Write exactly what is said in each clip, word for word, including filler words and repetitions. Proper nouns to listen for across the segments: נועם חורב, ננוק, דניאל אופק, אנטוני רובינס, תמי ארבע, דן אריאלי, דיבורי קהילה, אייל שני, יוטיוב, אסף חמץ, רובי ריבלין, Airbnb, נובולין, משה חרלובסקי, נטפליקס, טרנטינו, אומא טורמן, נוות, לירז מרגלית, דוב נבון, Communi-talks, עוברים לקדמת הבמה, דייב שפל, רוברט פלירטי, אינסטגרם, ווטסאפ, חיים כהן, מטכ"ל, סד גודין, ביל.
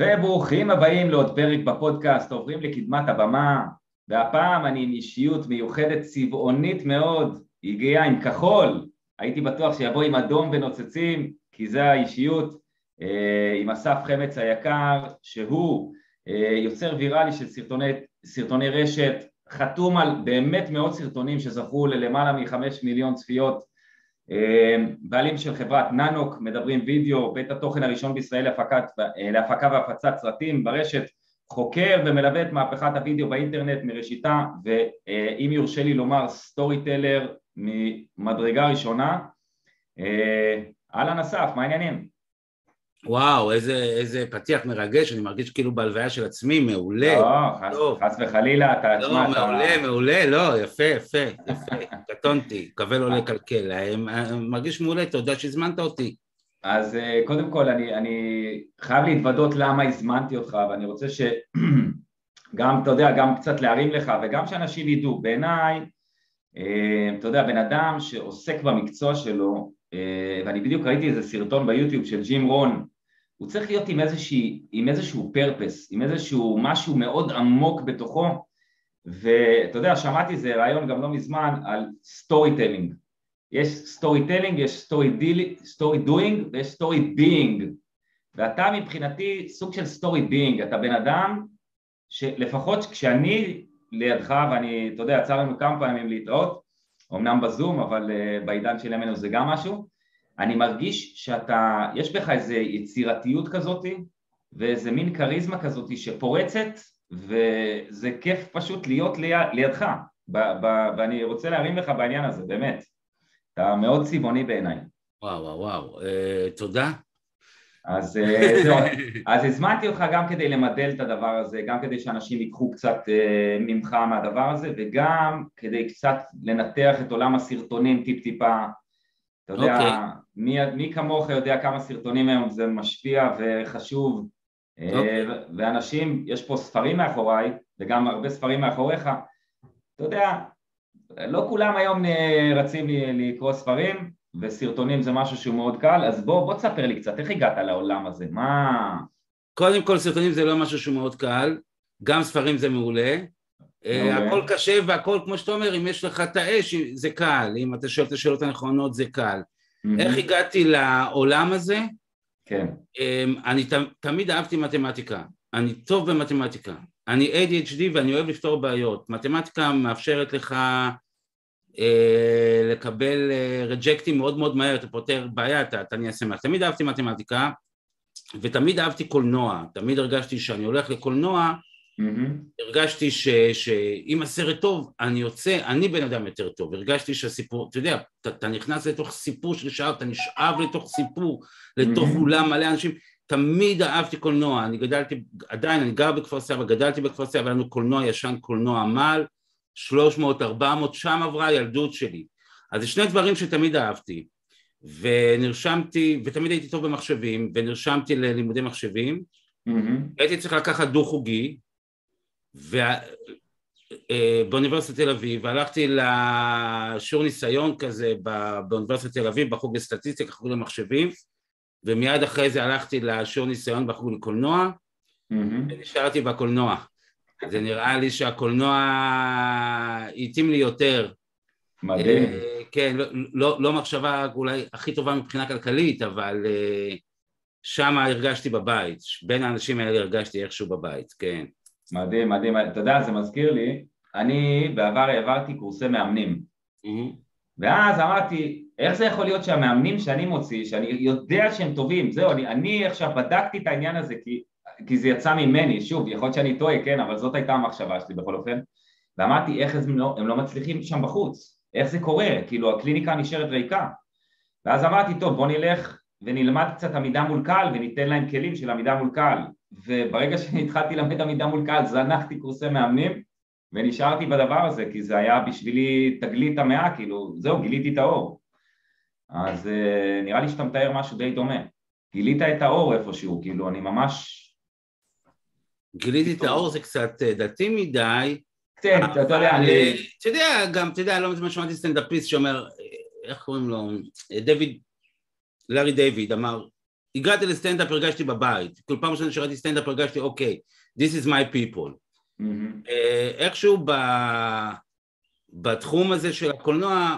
וברוכים הבאים לעוד פרק בפודקאסט, עוברים לקדמת הבמה, והפעם אני עם אישיות מיוחדת צבעונית מאוד, היא הגיעה עם כחול, הייתי בטוח שיבוא עם אדום ונוצצים, כי זה האישיות, עם אסף חמץ היקר, שהוא יוצר ויראלי של סרטוני, סרטוני רשת, חתום על באמת מאות סרטונים שזכו ללמעלה מחמש מיליון צפיות, בעלים של חברת ננוק, מדברים וידאו, בית התוכן הראשון בישראל להפקת, להפקה והפצת סרטים ברשת, חוקר ומלווה את מהפכת הוידאו באינטרנט מראשיתה, ואם יורשה לי לומר סטורי טלר ממדרגה ראשונה. אהלן אסף, מה העניינים? וואו, איזה, איזה פתיח מרגש, אני מרגיש כאילו בהלוויה של עצמי, מעולה. לא, חס וחלילה, אתה עצמה. לא, מעולה, מעולה, לא, יפה, יפה, יפה, קטונתי, קבל עולה קלקל, מרגיש מעולה, תודה שהזמנת אותי. אז קודם כל, אני, אני חייב להתוודות למה הזמנתי אותך, ואני רוצה שגם, אתה יודע, גם קצת להרים לך, וגם שאנשים ידעו, בעיניי, אתה יודע, בן אדם שעוסק במקצוע שלו, ואני בדיוק ראיתי איזה סרטון ביוטיוב של ג'ים רון, הוא צריך להיות עם, איזושהי, עם איזשהו פרפס, עם איזשהו משהו מאוד עמוק בתוכו, ואתה יודע, שמעתי זה רעיון גם לא מזמן על סטורי טלינג, יש סטורי טלינג, יש סטורי דוינג ויש סטורי ביינג, ואתה מבחינתי סוג של סטורי ביינג, אתה בן אדם שלפחות כשאני לידך, ואני, אתה יודע, יצא לנו כמה פעמים להתראות, אמנם בזום, אבל בעידן של ימינו זה גם משהו, אני מרגיש שאתה, יש בך איזו יצירתיות כזאת, ואיזה מין קריזמה כזאת שפורצת, וזה כיף פשוט להיות ליד, לידך, ב, ב, ואני רוצה להרים לך בעניין הזה, באמת, אתה מאוד צבעוני בעיניי. וואו, וואו, וואו, אה, תודה. אז, זהו, אז הזמנתי אותך גם כדי למדל את הדבר הזה, גם כדי שאנשים ייקחו קצת ממך מהדבר הזה, וגם כדי קצת לנתח את עולם הסרטונים טיפ-טיפה, אתה יודע, okay. מי, מי כמוך יודע כמה סרטונים היום זה משפיע וחשוב, okay. ואנשים, יש פה ספרים מאחוריי, וגם הרבה ספרים מאחוריך, אתה יודע, לא כולם היום רצים לקרוא ספרים, וסרטונים זה משהו שהוא מאוד קל, אז בוא, בוא תספר לי קצת, איך הגעת לעולם הזה, מה? קודם כל, סרטונים זה לא משהו שהוא מאוד קל, גם ספרים זה מעולה, הכל קשה והכל, כמו שאתה אומר, אם יש לך את האש, זה קל, אם אתה שואל את השאלות הנכונות, זה קל. איך הגעתי לעולם הזה? כן. אני תמיד אהבתי מתמטיקה, אני טוב במתמטיקה, אני A D H D ואני אוהב לפתור בעיות, מתמטיקה מאפשרת לך לקבל רג'קטים מאוד מאוד מהר, אתה פותר בעיה, אתה, אתה נהיה שמח. תמיד אהבתי מתמטיקה, ותמיד אהבתי קולנוע, תמיד הרגשתי שאני הולך לקולנוע, mm-hmm. הרגשתי ש, שאם הסרט טוב, אני יוצא, אני בן אדם יותר טוב, הרגשתי שהסיפור, אתה יודע, אתה, אתה נכנס לתוך סיפור של שעה, אתה נשאב לתוך סיפור, לתוך mm-hmm. אולם מלא אנשים, תמיד אהבתי קולנוע, אני גדלתי, עדיין, אני גר בכפר סבא, גדלתי בכפר סבא, אבל לנו קולנוע ישן, קולנוע עמל, שלוש מאות, ארבע מאות, שם עברה הילדות שלי. אז זה שני דברים שתמיד אהבתי, ונרשמתי, ותמיד הייתי טוב במחשבים, ונרשמתי ללימודי מחשבים, mm-hmm. הייתי צריך לקחת דו-חוגי, ו... באוניברסיטת תל אביב, והלכתי לשיעור ניסיון כזה באוניברסיטת תל אביב, בחוג לסטטיסטיקה, חוג למחשבים, ומיד אחרי זה הלכתי לשיעור ניסיון בחוג לקולנוע, mm-hmm. ונשארתי בקולנוע. זה נראה לי שהקולנוע התאים לי יותר. מדהים. אה, כן, לא, לא, לא מחשבה אולי הכי טובה מבחינה כלכלית, אבל אה, שם הרגשתי בבית, בין האנשים האלה הרגשתי איכשהו בבית, כן. מדהים, מדהים, אתה יודע, זה מזכיר לי, אני בעבר העברתי קורסי מאמנים, mm-hmm. ואז אמרתי, איך זה יכול להיות שהמאמנים שאני מוציא, שאני יודע שהם טובים, זהו, אני, אני עכשיו בדקתי את העניין הזה, כי... כי זה יצא ממני, שוב, יכול להיות שאני טועה, כן, אבל זאת הייתה המחשבה שלי בכל אופן, ואמרתי, איך הם לא, הם לא מצליחים שם בחוץ, איך זה קורה, כאילו הקליניקה נשארת ריקה, ואז אמרתי, טוב, בוא נלך ונלמד קצת עמידה מול קהל, וניתן להם כלים של עמידה מול קהל, וברגע שהתחלתי ללמד עמידה מול קהל, זנחתי קורסי מאמנים, ונשארתי בדבר הזה, כי זה היה בשבילי תגלית המאה, כאילו, זהו, גיליתי את האור, אז נראה לי שאתה מתאר משהו די דומה, גילית את האור איפשהו, כאילו, אני ממש גיליתי את האור, זה קצת דתי מדי. כן, אתה יודע, אני... אתה יודע, גם, אתה יודע, לא מזמן שמעתי סטנדאפיסט שאומר, איך קוראים לו? לארי דייוויד אמר, הגעתי לסטנדאפ, הרגשתי בבית, כל פעם שאני שראיתי סטנדאפ הרגשתי, אוקיי, this is my people. איכשהו בתחום הזה של הקולנוע,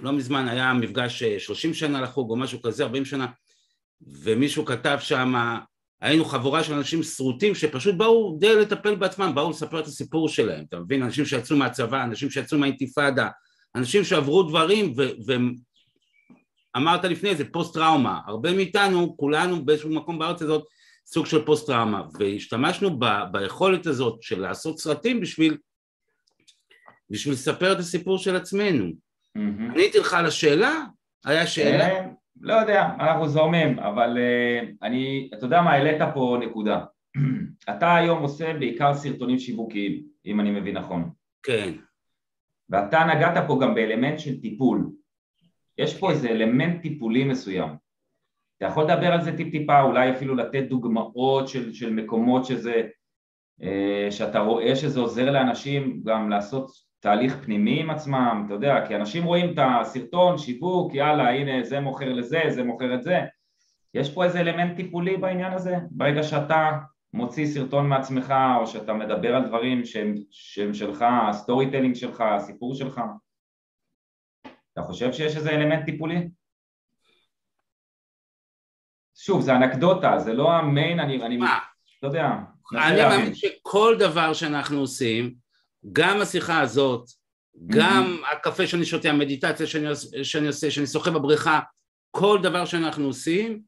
לא מזמן היה מפגש שלושים שנה לחוג או משהו כזה, ארבעים שנה, ומישהו כתב שם, היינו חבורה של אנשים שרוטים שפשוט באו די לטפל בעצמם, באו לספר את הסיפור שלהם, אתה מבין? אנשים שיצאו מהצבא, אנשים שיצאו מהאינתיפאדה, אנשים שעברו דברים, ואמרת לפני זה פוסט טראומה, הרבה מאיתנו, כולנו באיזשהו מקום בארץ הזאת, סוג של פוסט טראומה, והשתמשנו ביכולת הזאת של לעשות סרטים בשביל, בשביל לספר את הסיפור של עצמנו. אני הייתי לך על השאלה, היה שאלה? לא יודע, אנחנו זורמים, אבל אני, אתה יודע מה, העלית פה נקודה. אתה היום עושה בעיקר סרטונים שיווקיים, אם אני מבין נכון. כן. ואתה נגעת פה גם באלמנט של טיפול. יש פה איזה אלמנט טיפולי מסוים. אתה יכול לדבר על זה טיפ-טיפה, אולי אפילו לתת דוגמאות של, של מקומות שזה, שאתה רואה שזה עוזר לאנשים גם לעשות תהליך פנימי עם עצמם, אתה יודע, כי אנשים רואים את הסרטון, שיווק, יאללה, הנה, זה מוכר לזה, זה מוכר את זה. יש פה איזה אלמנט טיפולי בעניין הזה? ברגע שאתה מוציא סרטון מעצמך, או שאתה מדבר על דברים שהם, שהם שלך, הסטורי טלינג שלך, הסיפור שלך. אתה חושב שיש איזה אלמנט טיפולי? שוב, זה אנקדוטה, זה לא המיין, אני, אני, לא יודע. אני מאמין שכל דבר שאנחנו עושים, גם השיחה הזאת, גם הקפה שאני שותה, המדיטציה שאני עושה, שאני שוחה בבריכה, כל דבר שאנחנו עושים,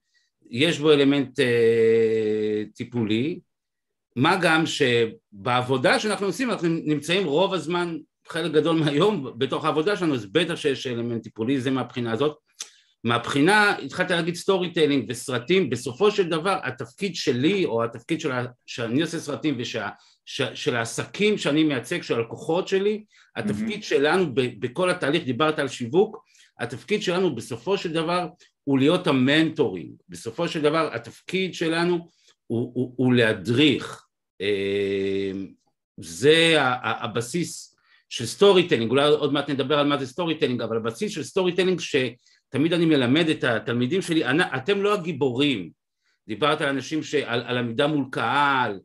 יש בו אלמנט טיפולי, מה גם שבעבודה שאנחנו עושים, אנחנו נמצאים רוב הזמן, חלק גדול מהיום, בתוך העבודה שלנו, אז בטח שיש אלמנט טיפולי, זה מהבחינה הזאת. מהבחינה, התחלת להגיד סטורי טיילינג וסרטים, בסופו של דבר, התפקיד שלי, או התפקיד שאני עושה סרטים ושה... של העסקים שאני מייצג, של הלקוחות שלי, התפקיד שלנו בכל התהליך, דיברת על שיווק, התפקיד שלנו בסופו של דבר הוא להיות המנטורים, בסופו של דבר התפקיד שלנו הוא להדריך, זה הבסיס של סטורי טיילינג, אולי עוד מעט נדבר על מה זה סטורי טיילינג, אבל הבסיס של סטורי טיילינג שתמיד אני מלמד את התלמידים שלי, אתם לא הגיבורים, דיברת על אנשים על עמידה מול קהל,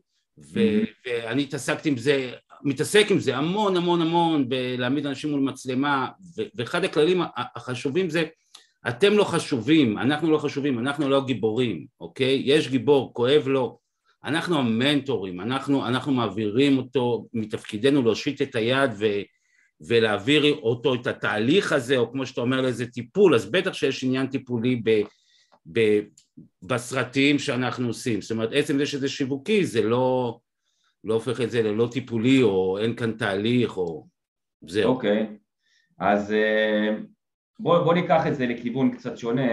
ואני התעסקתי עם זה, מתעסק עם זה המון המון המון בלהעמיד אנשים מול מצלמה, ואחד הכללים החשובים זה, אתם לא חשובים, אנחנו לא חשובים, אנחנו לא גיבורים, אוקיי? יש גיבור, כואב לו, אנחנו המנטורים, אנחנו מעבירים אותו מתפקידנו להושיט את היד ולהעביר אותו את התהליך הזה, או כמו שאתה אומר לזה טיפול, אז בטח שיש עניין טיפולי ב... בסרטים שאנחנו עושים, זאת אומרת עצם זה שזה שיווקי זה לא לא הופך את זה ללא טיפולי או אין כאן תהליך או זהו. אוקיי, אז בוא, בוא ניקח את זה לכיוון קצת שונה,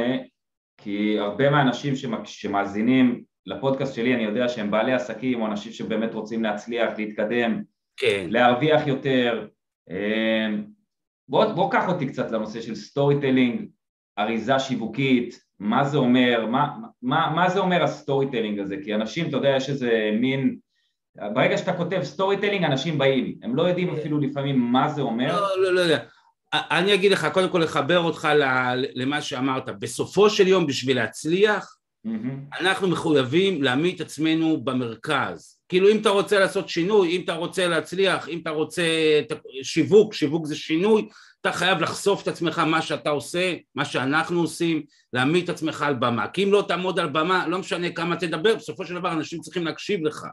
כי הרבה מהאנשים שמאזינים לפודקאסט שלי אני יודע שהם בעלי עסקים או אנשים שבאמת רוצים להצליח, להתקדם, כן. להרוויח יותר. בוא, בוא קח אותי קצת לנושא של סטורי טיילינג, אריזה שיווקית, מה זה אומר, מה, מה, מה זה אומר הסטורי טיילינג הזה, כי אנשים, אתה יודע, יש איזה מין, ברגע שאתה כותב סטורי טיילינג, אנשים באים, הם לא יודעים אפילו לפעמים מה זה אומר. לא, לא, לא, לא, אני אגיד לך, קודם כל לחבר אותך למה שאמרת, בסופו של יום בשביל להצליח, אנחנו מחויבים להעמיד את עצמנו במרכז, כאילו אם אתה רוצה לעשות שינוי, אם אתה רוצה להצליח, אם אתה רוצה שיווק, שיווק זה שינוי, אתה חייב לחשוף את עצמך מה שאתה עושה, מה שאנחנו עושים, להעמיד את עצמך על במה, כי אם לא תעמוד על במה, לא משנה כמה תדבר, בסופו של דבר אנשים צריכים להקשיב לך,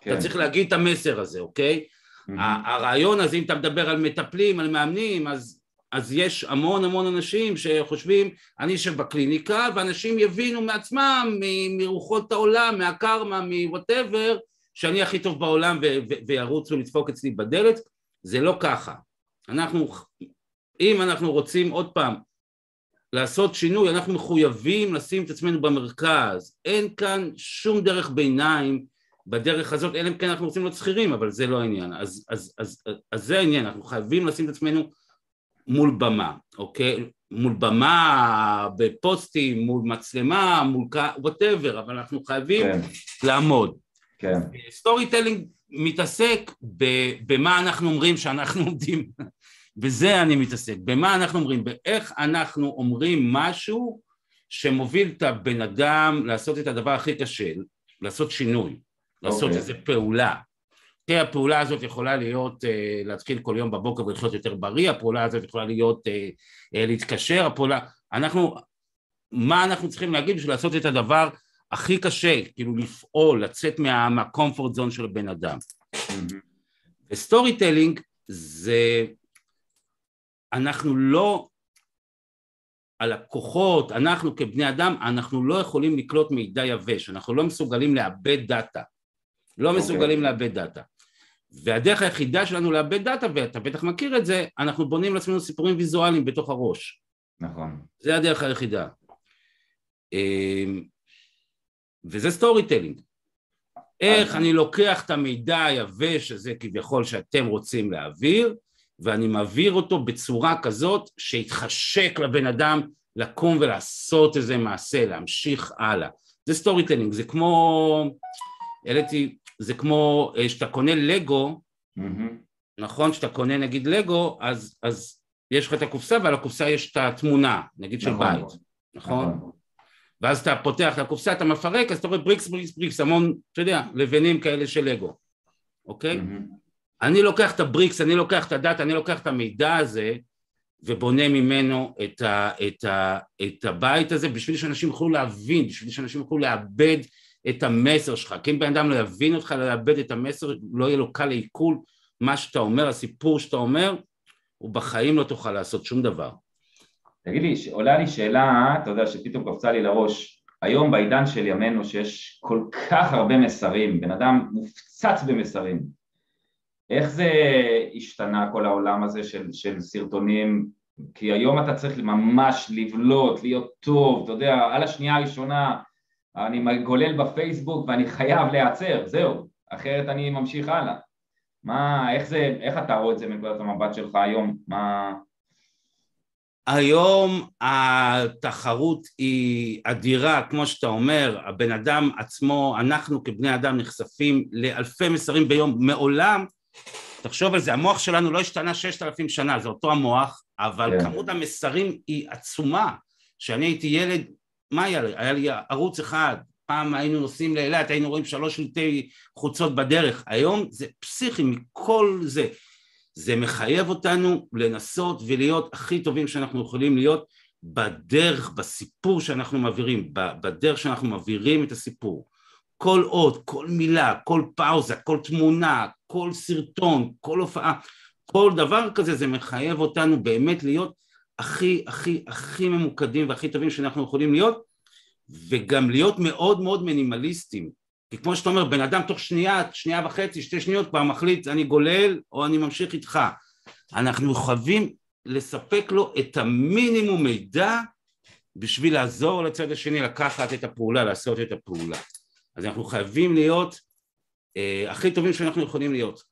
כן. אתה צריך להגיד את המסר הזה, אוקיי? Mm-hmm. הרעיון הזה, אם אתה מדבר על מטפלים, על מאמנים, אז, אז יש המון המון אנשים שחושבים, אני יושב בקליניקה, ואנשים יבינו מעצמם, מ- מרוחות העולם, מהקרמה, מ-whatever, שאני הכי טוב בעולם, ו- ו- וירוצו לדפוק אצלי בדלת, זה לא ככה. אנחנו... אם אנחנו רוצים עוד פעם לעשות שינוי, אנחנו מחויבים לשים את עצמנו במרכז, אין כאן שום דרך ביניים בדרך הזאת, אלא אם כן אנחנו רוצים להיות שכירים, אבל זה לא העניין, אז, אז, אז, אז, אז זה העניין, אנחנו חייבים לשים את עצמנו מול במה, אוקיי? מול במה, בפוסטים, מול מצלמה, מול whatever, אבל אנחנו חייבים כן. לעמוד. כן. סטורי טיילינג מתעסק במה אנחנו אומרים שאנחנו עומדים, בזה אני מתעסק, במה אנחנו אומרים, באיך אנחנו אומרים משהו שמוביל את הבן אדם לעשות את הדבר הכי קשה, לעשות שינוי, לעשות איזו פעולה. כי הפעולה הזאת יכולה להיות להתחיל כל יום בבוקר ולחיות יותר בריא, הפעולה הזאת יכולה להיות להתקשר, הפעולה, אנחנו, מה אנחנו צריכים להגיד בשביל לעשות את הדבר הכי קשה, כאילו לפעול, לצאת מהקומפורט זון של הבן אדם. וסטורי טלינג זה, אנחנו לא, הלקוחות, אנחנו כבני אדם, אנחנו לא יכולים לקלוט מידע יבש, אנחנו לא מסוגלים לאבד דאטה, לא מסוגלים לאבד דאטה, והדרך היחידה שלנו לאבד דאטה, ואתה בטח מכיר את זה, אנחנו בונים לעצמנו סיפורים ויזואליים בתוך הראש. נכון. זה הדרך היחידה. וזה סטורי טלינג. איך אני לוקח את המידע היבש הזה כביכול שאתם רוצים להעביר, ואני מעביר אותו בצורה כזאת שהתחשק לבן אדם לקום ולעשות איזה מעשה, להמשיך הלאה. זה סטורי טלינג, זה כמו, העליתי, זה כמו שאתה קונה לגו, mm-hmm. נכון, שאתה קונה נגיד לגו, אז, אז יש לך את הקופסה, ועל הקופסה יש את התמונה, נגיד של נכון, בית, נכון? נכון? נכון. ואז אתה פותח את הקופסה, אתה מפרק, אז אתה רואה בריקס, בריקס, בריקס, המון, אתה יודע, לבנים כאלה של לגו, אוקיי? Mm-hmm. אני לוקח את הבריקס, אני לוקח את הדאטה, אני לוקח את המידע הזה, ובונה ממנו את, ה, את, ה, את הבית הזה, בשביל שאנשים יוכלו להבין, בשביל שאנשים יוכלו לאבד את המסר שלך, כי אם בן אדם לא יבין אותך, לאבד את המסר, לא יהיה לו קל לעיכול, מה שאתה אומר, הסיפור שאתה אומר, ובחיים לא תוכל לעשות שום דבר. תגיד לי, עולה לי שאלה, אתה יודע, שפתאום קופצה לי לראש, היום בעידן של ימינו, שיש כל כך הרבה מסרים, בן אדם מופצץ במסרים, איך זה השתנה כל העולם הזה של, של סרטונים? כי היום אתה צריך ממש לבלוט, להיות טוב, אתה יודע, על השנייה הראשונה, אני מגולל בפייסבוק ואני חייב להיעצר, זהו, אחרת אני ממשיך הלאה. מה, איך זה, איך אתה רואה את זה מנקודת המבט שלך היום? מה... היום התחרות היא אדירה, כמו שאתה אומר, הבן אדם עצמו, אנחנו כבני אדם נחשפים לאלפי מסרים ביום, מעולם, תחשוב על זה, המוח שלנו לא השתנה ששת אלפים שנה, זה אותו המוח, אבל yeah. כמות המסרים היא עצומה, שאני הייתי ילד, מה היה לי? היה לי ערוץ אחד, פעם היינו נוסעים לאילת, היינו רואים שלוש שלטי חוצות בדרך, היום זה פסיכי מכל זה, זה מחייב אותנו לנסות ולהיות הכי טובים שאנחנו יכולים להיות, בדרך, בסיפור שאנחנו מעבירים, בדרך שאנחנו מעבירים את הסיפור, כל עוד, כל מילה, כל פאוזה, כל תמונה, כל סרטון, כל הופעה, כל דבר כזה, זה מחייב אותנו באמת להיות הכי, הכי, הכי ממוקדים והכי טובים שאנחנו יכולים להיות, וגם להיות מאוד מאוד מינימליסטים. כי כמו שאתה אומר, בן אדם תוך שנייה, שנייה וחצי, שתי שניות, כבר מחליט, אני גולל או אני ממשיך איתך. אנחנו חייבים לספק לו את המינימום מידע, בשביל לעזור לצד השני, לקחת את הפעולה, לעשות את הפעולה. אז אנחנו חייבים להיות אה, הכי טובים שאנחנו יכולים להיות.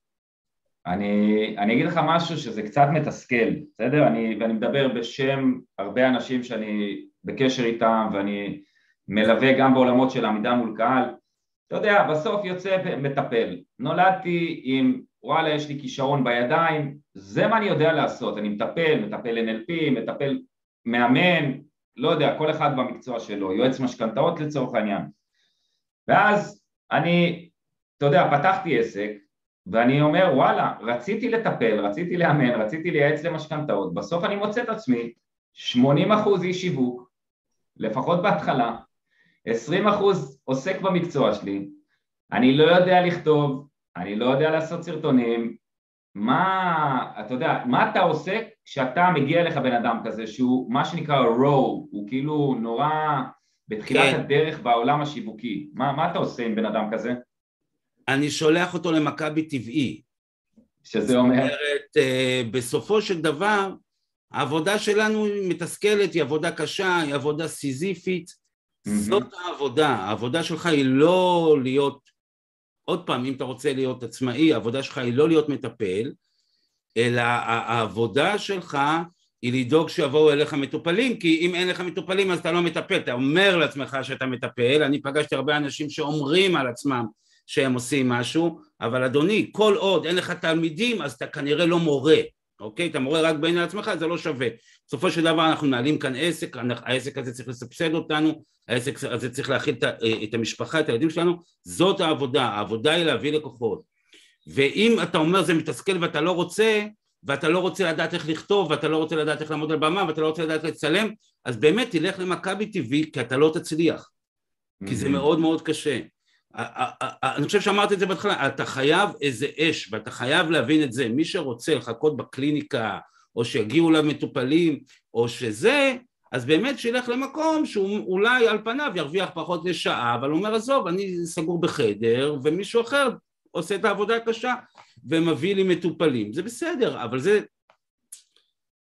אני, אני אגיד לך משהו שזה קצת מתסכל, בסדר? אני, ואני מדבר בשם הרבה אנשים שאני בקשר איתם, ואני מלווה גם בעולמות של עמידה מול קהל. אתה יודע, בסוף יוצא מטפל. נולדתי עם, וואלה, יש לי כישרון בידיים, זה מה אני יודע לעשות. אני מטפל, מטפל אן אל פי, מטפל מאמן, לא יודע, כל אחד במקצוע שלו, יועץ משכנתאות לצורך העניין. ואז אני, אתה יודע, פתחתי עסק, ואני אומר, וואלה, רציתי לטפל, רציתי לאמן, רציתי לייעץ למשכנתאות, בסוף אני מוצא את עצמי, שמונים אחוז אי שיווק, לפחות בהתחלה, עשרים אחוז עוסק במקצוע שלי, אני לא יודע לכתוב, אני לא יודע לעשות סרטונים, מה, אתה יודע, מה אתה עושה כשאתה מגיע אליך בן אדם כזה, שהוא מה שנקרא raw, הוא כאילו נורא... בתחילת כן. הדרך בעולם השיווקי, מה, מה אתה עושה עם בן אדם כזה? אני שולח אותו למכבי טבעי. שזה אומר? זאת אומרת, בסופו של דבר, העבודה שלנו היא מתסכלת, היא עבודה קשה, היא עבודה סיזיפית, mm-hmm. זאת העבודה, העבודה שלך היא לא להיות, עוד פעם, אם אתה רוצה להיות עצמאי, העבודה שלך היא לא להיות מטפל, אלא העבודה שלך, היא לדאוג שיבואו אליך מטופלים, כי אם אין לך מטופלים אז אתה לא מטפל, אתה אומר לעצמך שאתה מטפל, אני פגשתי הרבה אנשים שאומרים על עצמם שהם עושים משהו, אבל אדוני, כל עוד אין לך תלמידים אז אתה כנראה לא מורה, אוקיי? אתה מורה רק בעיני עצמך, זה לא שווה. בסופו של דבר אנחנו נעלים כאן עסק, העסק הזה צריך לסבסד אותנו, העסק הזה צריך להכיל את המשפחה, את הילדים שלנו, זאת העבודה, העבודה היא להביא לקוחות. ואם אתה אומר זה מתסכל ואתה לא רוצה, ואתה לא רוצה לדעת איך לכתוב, ואתה לא רוצה לדעת איך לעמוד על במה, ואתה לא רוצה לדעת לצלם, אז באמת תלך למכבי טבעי, כי אתה לא תצליח, כי זה מאוד מאוד קשה. אני חושב שאמרתי את זה בהתחלה, אתה חייב איזה אש, ואתה חייב להבין את זה, מי שרוצה לחכות בקליניקה, או שיגיעו אליו מטופלים, או שזה, אז באמת שילך למקום שהוא אולי על פניו ירוויח פחות לשעה, אבל הוא אומר, עזוב, אני סגור בחדר, ומישהו אחר עושה את העבודה הקשה, ומביא לי מטופלים, זה בסדר, אבל זה,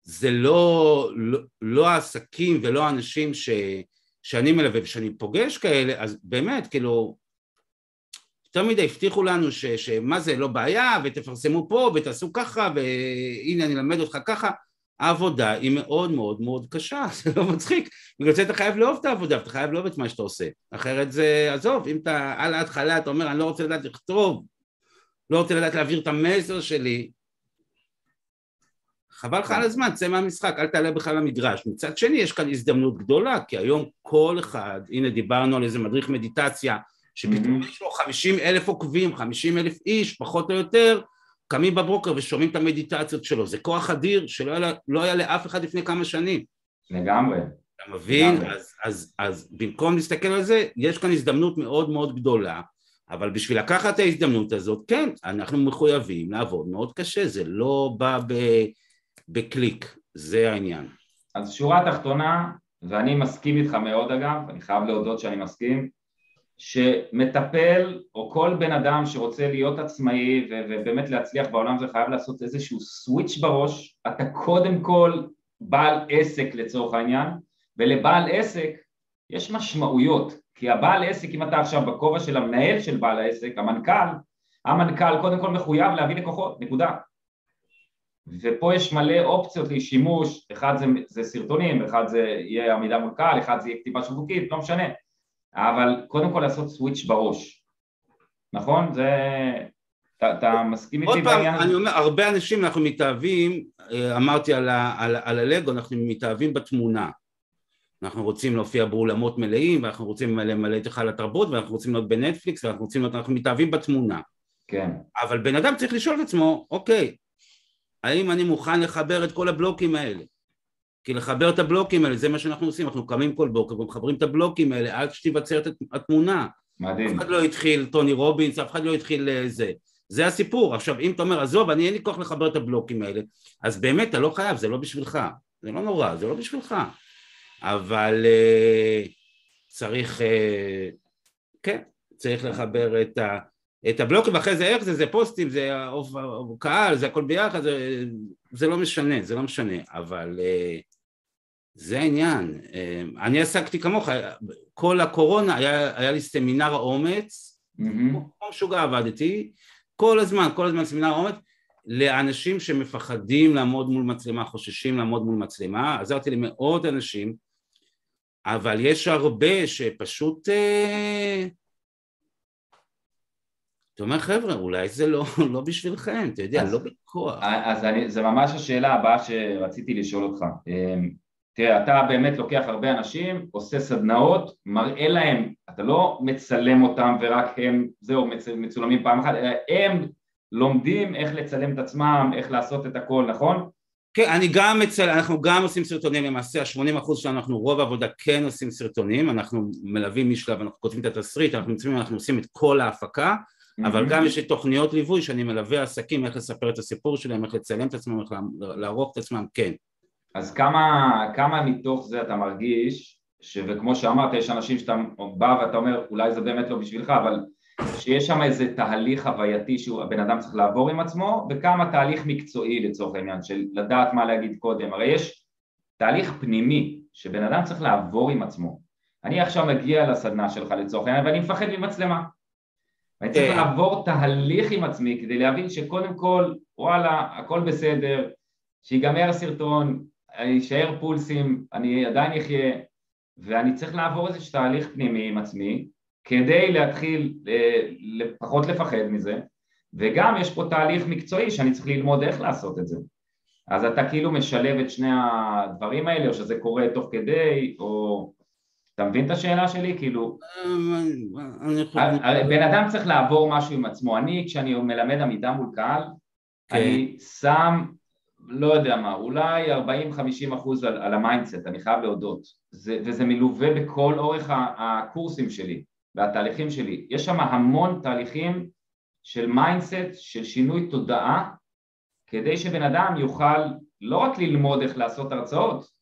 זה לא, לא, לא העסקים ולא האנשים ש, שאני מלווה ושאני פוגש כאלה, אז באמת, כאילו, תמיד הבטיחו לנו ש, שמה זה לא בעיה, ותפרסמו פה, ותעשו ככה, והנה אני למד אותך ככה, העבודה היא מאוד מאוד מאוד קשה, זה לא מצחיק, בגלל זה אתה חייב לאהוב את העבודה, אתה חייב לאהוב את מה שאתה עושה, אחרת זה, עזוב, אם אתה על ההתחלה, אתה אומר, אני לא רוצה לדעת לכתוב, לא רוצה לדעת להעביר את המסר שלי, חבל לך על הזמן, צא מהמשחק, אל תעלה בכלל למגרש. מצד שני, יש כאן הזדמנות גדולה, כי היום כל אחד, הנה דיברנו על איזה מדריך מדיטציה, שפתאום יש לו חמישים אלף עוקבים, חמישים אלף איש, פחות או יותר, קמים בבוקר ושומעים את המדיטציות שלו, זה כוח אדיר שלא היה, לא היה לאף אחד לפני כמה שנים. לגמרי. אתה מבין? אז, אז, אז במקום להסתכל על זה, יש כאן הזדמנות מאוד מאוד גדולה, אבל בשביל לקחת את ההזדמנות הזאת, כן, אנחנו מחויבים לעבוד מאוד קשה, זה לא בא בקליק, זה העניין. אז שורה התחתונה, ואני מסכים איתך מאוד אגב, אני חייב להודות שאני מסכים, שמטפל או כל בן אדם שרוצה להיות עצמאי ובאמת להצליח בעולם זה חייב לעשות איזשהו סוויץ' בראש, אתה קודם כל בעל עסק לצורך העניין, ולבעל עסק יש משמעויות, כי הבעל עסק, אם אתה עכשיו בכובע של המנהל של בעל העסק, המנכ"ל, המנכ"ל קודם כל מחויב להביא לקוחות, נקודה. ופה יש מלא אופציות לשימוש, אחד זה, זה סרטונים, אחד זה יהיה עמידה מול קהל, אחד זה יהיה כתיבה שיווקית, לא משנה. אבל קודם כל לעשות סוויץ' בראש. נכון? זה... אתה מסכים איתי בעניין? עוד פעם, אני אומר, הרבה אנשים אנחנו מתאהבים, אמרתי על, ה, על, על הלגו, אנחנו מתאהבים בתמונה. אנחנו רוצים להופיע בעולמות מלאים, ואנחנו רוצים למלא את החל התרבות, ואנחנו רוצים להיות בנטפליקס, ואנחנו רוצים להיות, אנחנו מתאהבים בתמונה. כן. אבל בן אדם צריך לשאול את עצמו, אוקיי, האם אני מוכן לחבר את כל הבלוקים האלה? כי לחבר את הבלוקים האלה, זה מה שאנחנו עושים, אנחנו קמים כל בוקר, ומחברים את הבלוקים האלה, עד שתיווצר את התמונה. מדהים. אף אחד לא התחיל טוני רובינס, אף אחד לא התחיל זה. זה הסיפור. עכשיו, אם אתה אומר, עזוב, אני אין לי כוח לחבר את הבלוקים האלה, אז באמת, אתה לא חייב, זה לא בשבילך. זה לא נורא, זה לא בשבילך. אבל uh, צריך, uh, כן, צריך לחבר את, ה, את הבלוקים, ואחרי זה איך זה, זה פוסטים, זה קהל, זה הכל ביחד, זה, זה לא משנה, זה לא משנה, אבל uh, זה העניין. Uh, אני עסקתי כמוך, כל הקורונה היה, היה לי סמינר האומץ, mm-hmm. כמו שוגע עבדתי, כל הזמן, כל הזמן סמינר האומץ, לאנשים שמפחדים לעמוד מול מצלמה, חוששים לעמוד מול מצלמה, עזרתי למאות אנשים, אבל יש הרבה שפשוט, אה... אתה אומר חבר'ה, אולי זה לא, לא בשבילכם, אתה יודע, אז, לא בכוח. אז אני, זה ממש השאלה הבאה שרציתי לשאול אותך. תראה, אתה באמת לוקח הרבה אנשים, עושה סדנאות, מראה להם, אתה לא מצלם אותם ורק הם, זהו, מצולמים פעם אחת, אלא הם לומדים איך לצלם את עצמם, איך לעשות את הכל, נכון? כן, אני גם מצל... אנחנו גם עושים סרטונים, למעשה ה-שמונים אחוז שלנו, אנחנו רוב העבודה כן עושים סרטונים, אנחנו מלווים משלב, אנחנו כותבים את התסריט, אנחנו מצלמים, אנחנו עושים את כל ההפקה, mm-hmm. אבל גם יש לי תוכניות ליווי שאני מלווה עסקים, איך לספר את הסיפור שלהם, איך לצלם את עצמם, איך לערוך את עצמם, כן. אז כמה, כמה מתוך זה אתה מרגיש, ש... וכמו שאמרת, יש אנשים שאתה בא ואתה אומר, אולי זה באמת לא בשבילך, אבל... שיש שם איזה תהליך הווייתי שהבן אדם צריך לעבור עם עצמו, וכמה תהליך מקצועי לצורך העניין, של לדעת מה להגיד קודם. הרי יש תהליך פנימי שבן אדם צריך לעבור עם עצמו. אני עכשיו מגיע לסדנה שלך לצורך העניין, ואני מפחד ממצלמה. ואני צריך לעבור תהליך עם עצמי, כדי להבין שקודם כל, וואלה, הכל בסדר, שיגמר הסרטון, אני יישאר פולסים, אני עדיין יחיה, ואני צריך לעבור איזה תהליך פנימי עם עצמי, כדי להתחיל פחות לפחד מזה, וגם יש פה תהליך מקצועי שאני צריך ללמוד איך לעשות את זה. אז אתה כאילו משלב את שני הדברים האלה, או שזה קורה תוך כדי, או... אתה מבין את השאלה שלי? כאילו... בן אדם צריך לעבור משהו עם עצמו. אני, כשאני מלמד עמידה מול קהל, אני שם, לא יודע מה, אולי ארבעים עד חמישים אחוז על המיינדסט, אני חייב להודות. וזה מלווה בכל אורך הקורסים שלי, והתהליכים שלי. יש שם המון תהליכים של מיינדסט, של שינוי תודעה, כדי שבן אדם יוכל לא רק ללמוד איך לעשות הרצאות,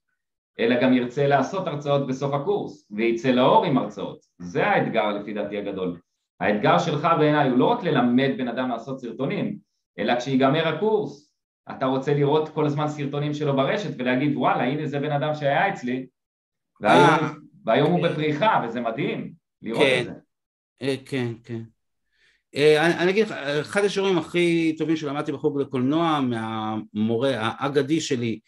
אלא גם ירצה לעשות הרצאות בסוף הקורס, וייצא לאור עם הרצאות. זה האתגר לפי דעתי הגדול. האתגר שלך בעיניי הוא לא רק ללמד בן אדם לעשות סרטונים, אלא כשיגמר הקורס, אתה רוצה לראות כל הזמן סרטונים שלו ברשת, ולהגיד וואלה, הנה זה בן אדם שהיה אצלי, והיום הוא בפריחה, וזה מדהים לראות את זה. כן, כן. אני אגיד, אחד השיעורים הכי טובים שלמדתי בחוג לקולנוע, מהמורה האגדי שלי,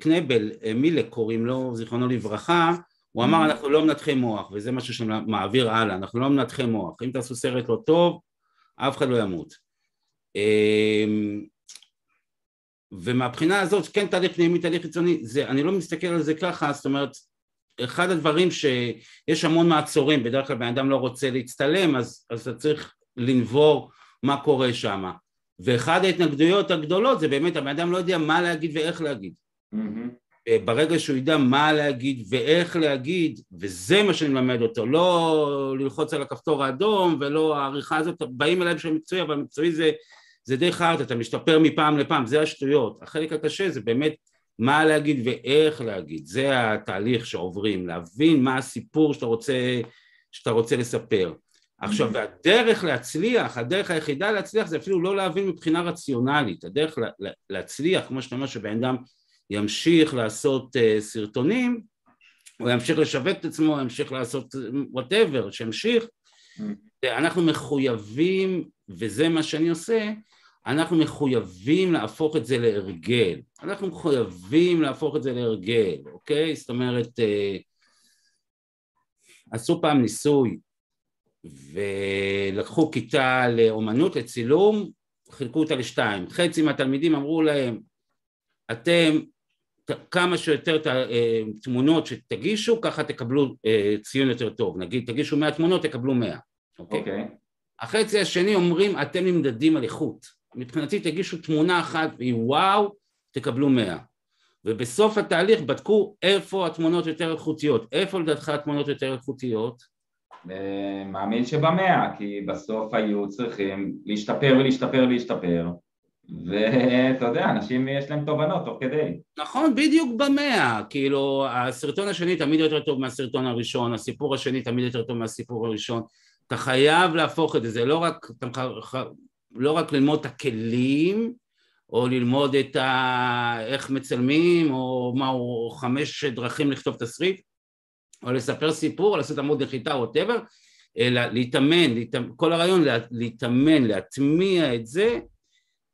קנבל, מילק קוראים לו, זיכרונו לברכה, הוא אמר אנחנו לא מנתחי מוח, וזה משהו שמעביר הלאה, אנחנו לא מנתחי מוח, אם תעשו סרט לא טוב, אף אחד לא ימות. ומהבחינה הזאת, כן תהליך פנימי, תהליך חיצוני, אני לא מסתכל על זה ככה, זאת אומרת, אחד הדברים שיש המון מעצורים, בדרך כלל בן אדם לא רוצה להצטלם, אז אתה צריך לנבור מה קורה שם. ואחד ההתנגדויות הגדולות זה באמת, הבן אדם לא יודע מה להגיד ואיך להגיד. ברגע שהוא ידע מה להגיד ואיך להגיד, וזה מה שאני מלמד אותו, לא ללחוץ על הכפתור האדום, ולא העריכה הזאת, באים אליי בשביל מקצועי, אבל מקצועי זה די חרט, אתה משתפר מפעם לפעם, זה השטויות. החלק הקשה זה באמת מה להגיד ואיך להגיד, זה התהליך שעוברים, להבין מה הסיפור שאתה רוצה, שאתה רוצה לספר. עכשיו, והדרך להצליח, הדרך היחידה להצליח זה אפילו לא להבין מבחינה רציונלית, הדרך לה, להצליח, כמו שאתה אומר שבן אדם ימשיך לעשות uh, סרטונים, הוא ימשיך לשווק את עצמו, ימשיך לעשות whatever, שימשיך, אנחנו מחויבים, וזה מה שאני עושה, אנחנו מחויבים להפוך את זה להרגל, אנחנו מחויבים להפוך את זה להרגל, אוקיי? זאת אומרת, uh, עשו פעם ניסוי, ולקחו כיתה לאומנות, לצילום, חילקו אותה לשתיים. חצי מהתלמידים אמרו להם, אתם כמה שיותר תמונות שתגישו, ככה תקבלו ציון יותר טוב. נגיד, תגישו מאה תמונות, תקבלו מאה. אוקיי. החצי השני אומרים, אתם נמדדים על איכות. מבחינתי, תגישו תמונה אחת, וואו, תקבלו מאה. ובסוף התהליך בדקו איפה התמונות יותר איכותיות. איפה לדעתך התמונות יותר איכותיות? מאמין שבמאה, כי בסוף היו צריכים להשתפר ולהשתפר ולהשתפר, ואתה יודע, אנשים יש להם תובנות תוך כדי. נכון, בדיוק במאה, כאילו הסרטון השני תמיד יותר טוב מהסרטון הראשון, הסיפור השני תמיד יותר טוב מהסיפור הראשון, אתה חייב להפוך את זה, לא רק, לא רק ללמוד את הכלים, או ללמוד את ה... איך מצלמים, או מה, או חמש דרכים לכתוב תסריט, או לספר סיפור, לעשות עמוד נחיתה או טבר, אלא להתאמן, להתאמן, כל הרעיון להתאמן, להטמיע את זה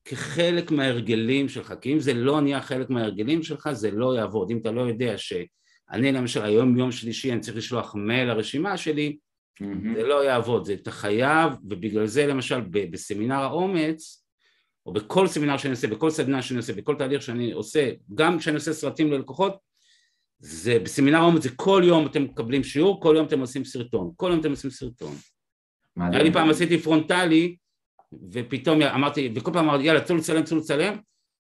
כחלק מההרגלים שלך, כי אם זה לא נהיה חלק מההרגלים שלך, זה לא יעבוד. אם אתה לא יודע שאני למשל היום יום שלישי אני צריך לשלוח מייל לרשימה שלי, mm-hmm. זה לא יעבוד, זה אתה חייב, ובגלל זה למשל ב- בסמינר האומץ, או בכל סמינר שאני עושה, בכל סדנה שאני עושה, בכל תהליך שאני עושה, גם כשאני עושה סרטים ללקוחות, זה בסמינר האומץ, זה כל יום אתם מקבלים שיעור, כל יום אתם עושים סרטון, כל יום אתם עושים סרטון. היה לי פעם, עשיתי פרונטלי, ופתאום אמרתי, וכל פעם אמרתי, יאללה, צאו לצלם, צאו לצלם,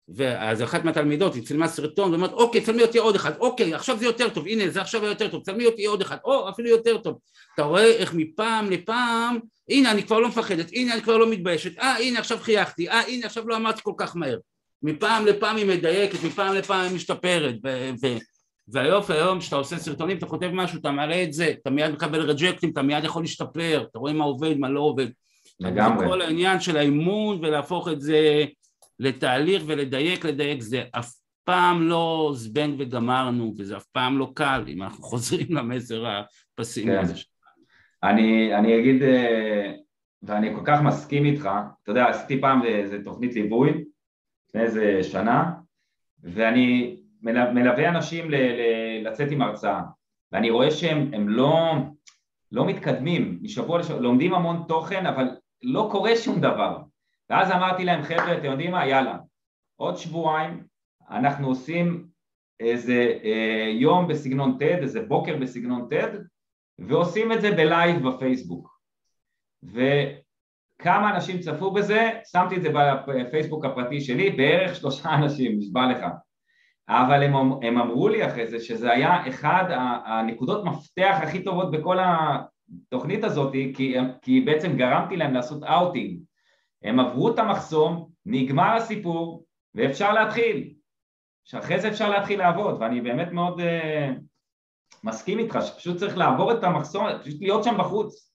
ואז אחת מהתלמידות, היא צלמה סרטון, ואומרת, אוקיי, צלמי אותי עוד אחד, אוקיי, עכשיו זה יותר טוב, הנה, זה עכשיו יותר טוב, צלמי אותי עוד אחד, או, אפילו יותר טוב. אתה רואה איך מפעם לפעם, הנה, אני כבר לא מפחדת, הנה, אני כבר לא מתביישת, אה, הנה, עכשיו חייכתי, אה, הנה, עכשיו לא אמרתי כל כך מהר. מפעם לפעם היא מדייקת, מפעם לפעם היא משתפרת, ו- והיופי היום שאתה עושה סרטונים, אתה כותב משהו, אתה מעלה את זה, אתה מיד מקבל רג'קטים, אתה מיד יכול להשתפר, אתה רואה מה עובד, מה לא עובד. לגמרי. כל העניין של האימון ולהפוך את זה לתהליך ולדייק, לדייק, זה אף פעם לא זבנג וגמרנו, וזה אף פעם לא קל, אם אנחנו חוזרים למסר הפסימי הזה. אני, אני אגיד, ואני כל כך מסכים איתך, אתה יודע, עשיתי פעם איזו תוכנית ליווי, איזה שנה, ואני... מלווה אנשים ל- ל- לצאת עם הרצאה, ואני רואה שהם הם לא, לא מתקדמים, משבוע לשבוע, לומדים המון תוכן, אבל לא קורה שום דבר. ואז אמרתי להם, חבר'ה, אתם יודעים מה? יאללה, עוד שבועיים, אנחנו עושים איזה יום בסגנון טד, איזה בוקר בסגנון טד, ועושים את זה בלייב בפייסבוק. וכמה אנשים צפו בזה, שמתי את זה בפייסבוק הפרטי שלי, בערך שלושה אנשים, נשבע לך. אבל הם, הם אמרו לי אחרי זה, שזה היה אחד הנקודות מפתח הכי טובות בכל התוכנית הזאת, כי, כי בעצם גרמתי להם לעשות אאוטינג. הם עברו את המחסום, נגמר הסיפור, ואפשר להתחיל. שאחרי זה אפשר להתחיל לעבוד, ואני באמת מאוד uh, מסכים איתך, שפשוט צריך לעבור את המחסום, פשוט להיות שם בחוץ,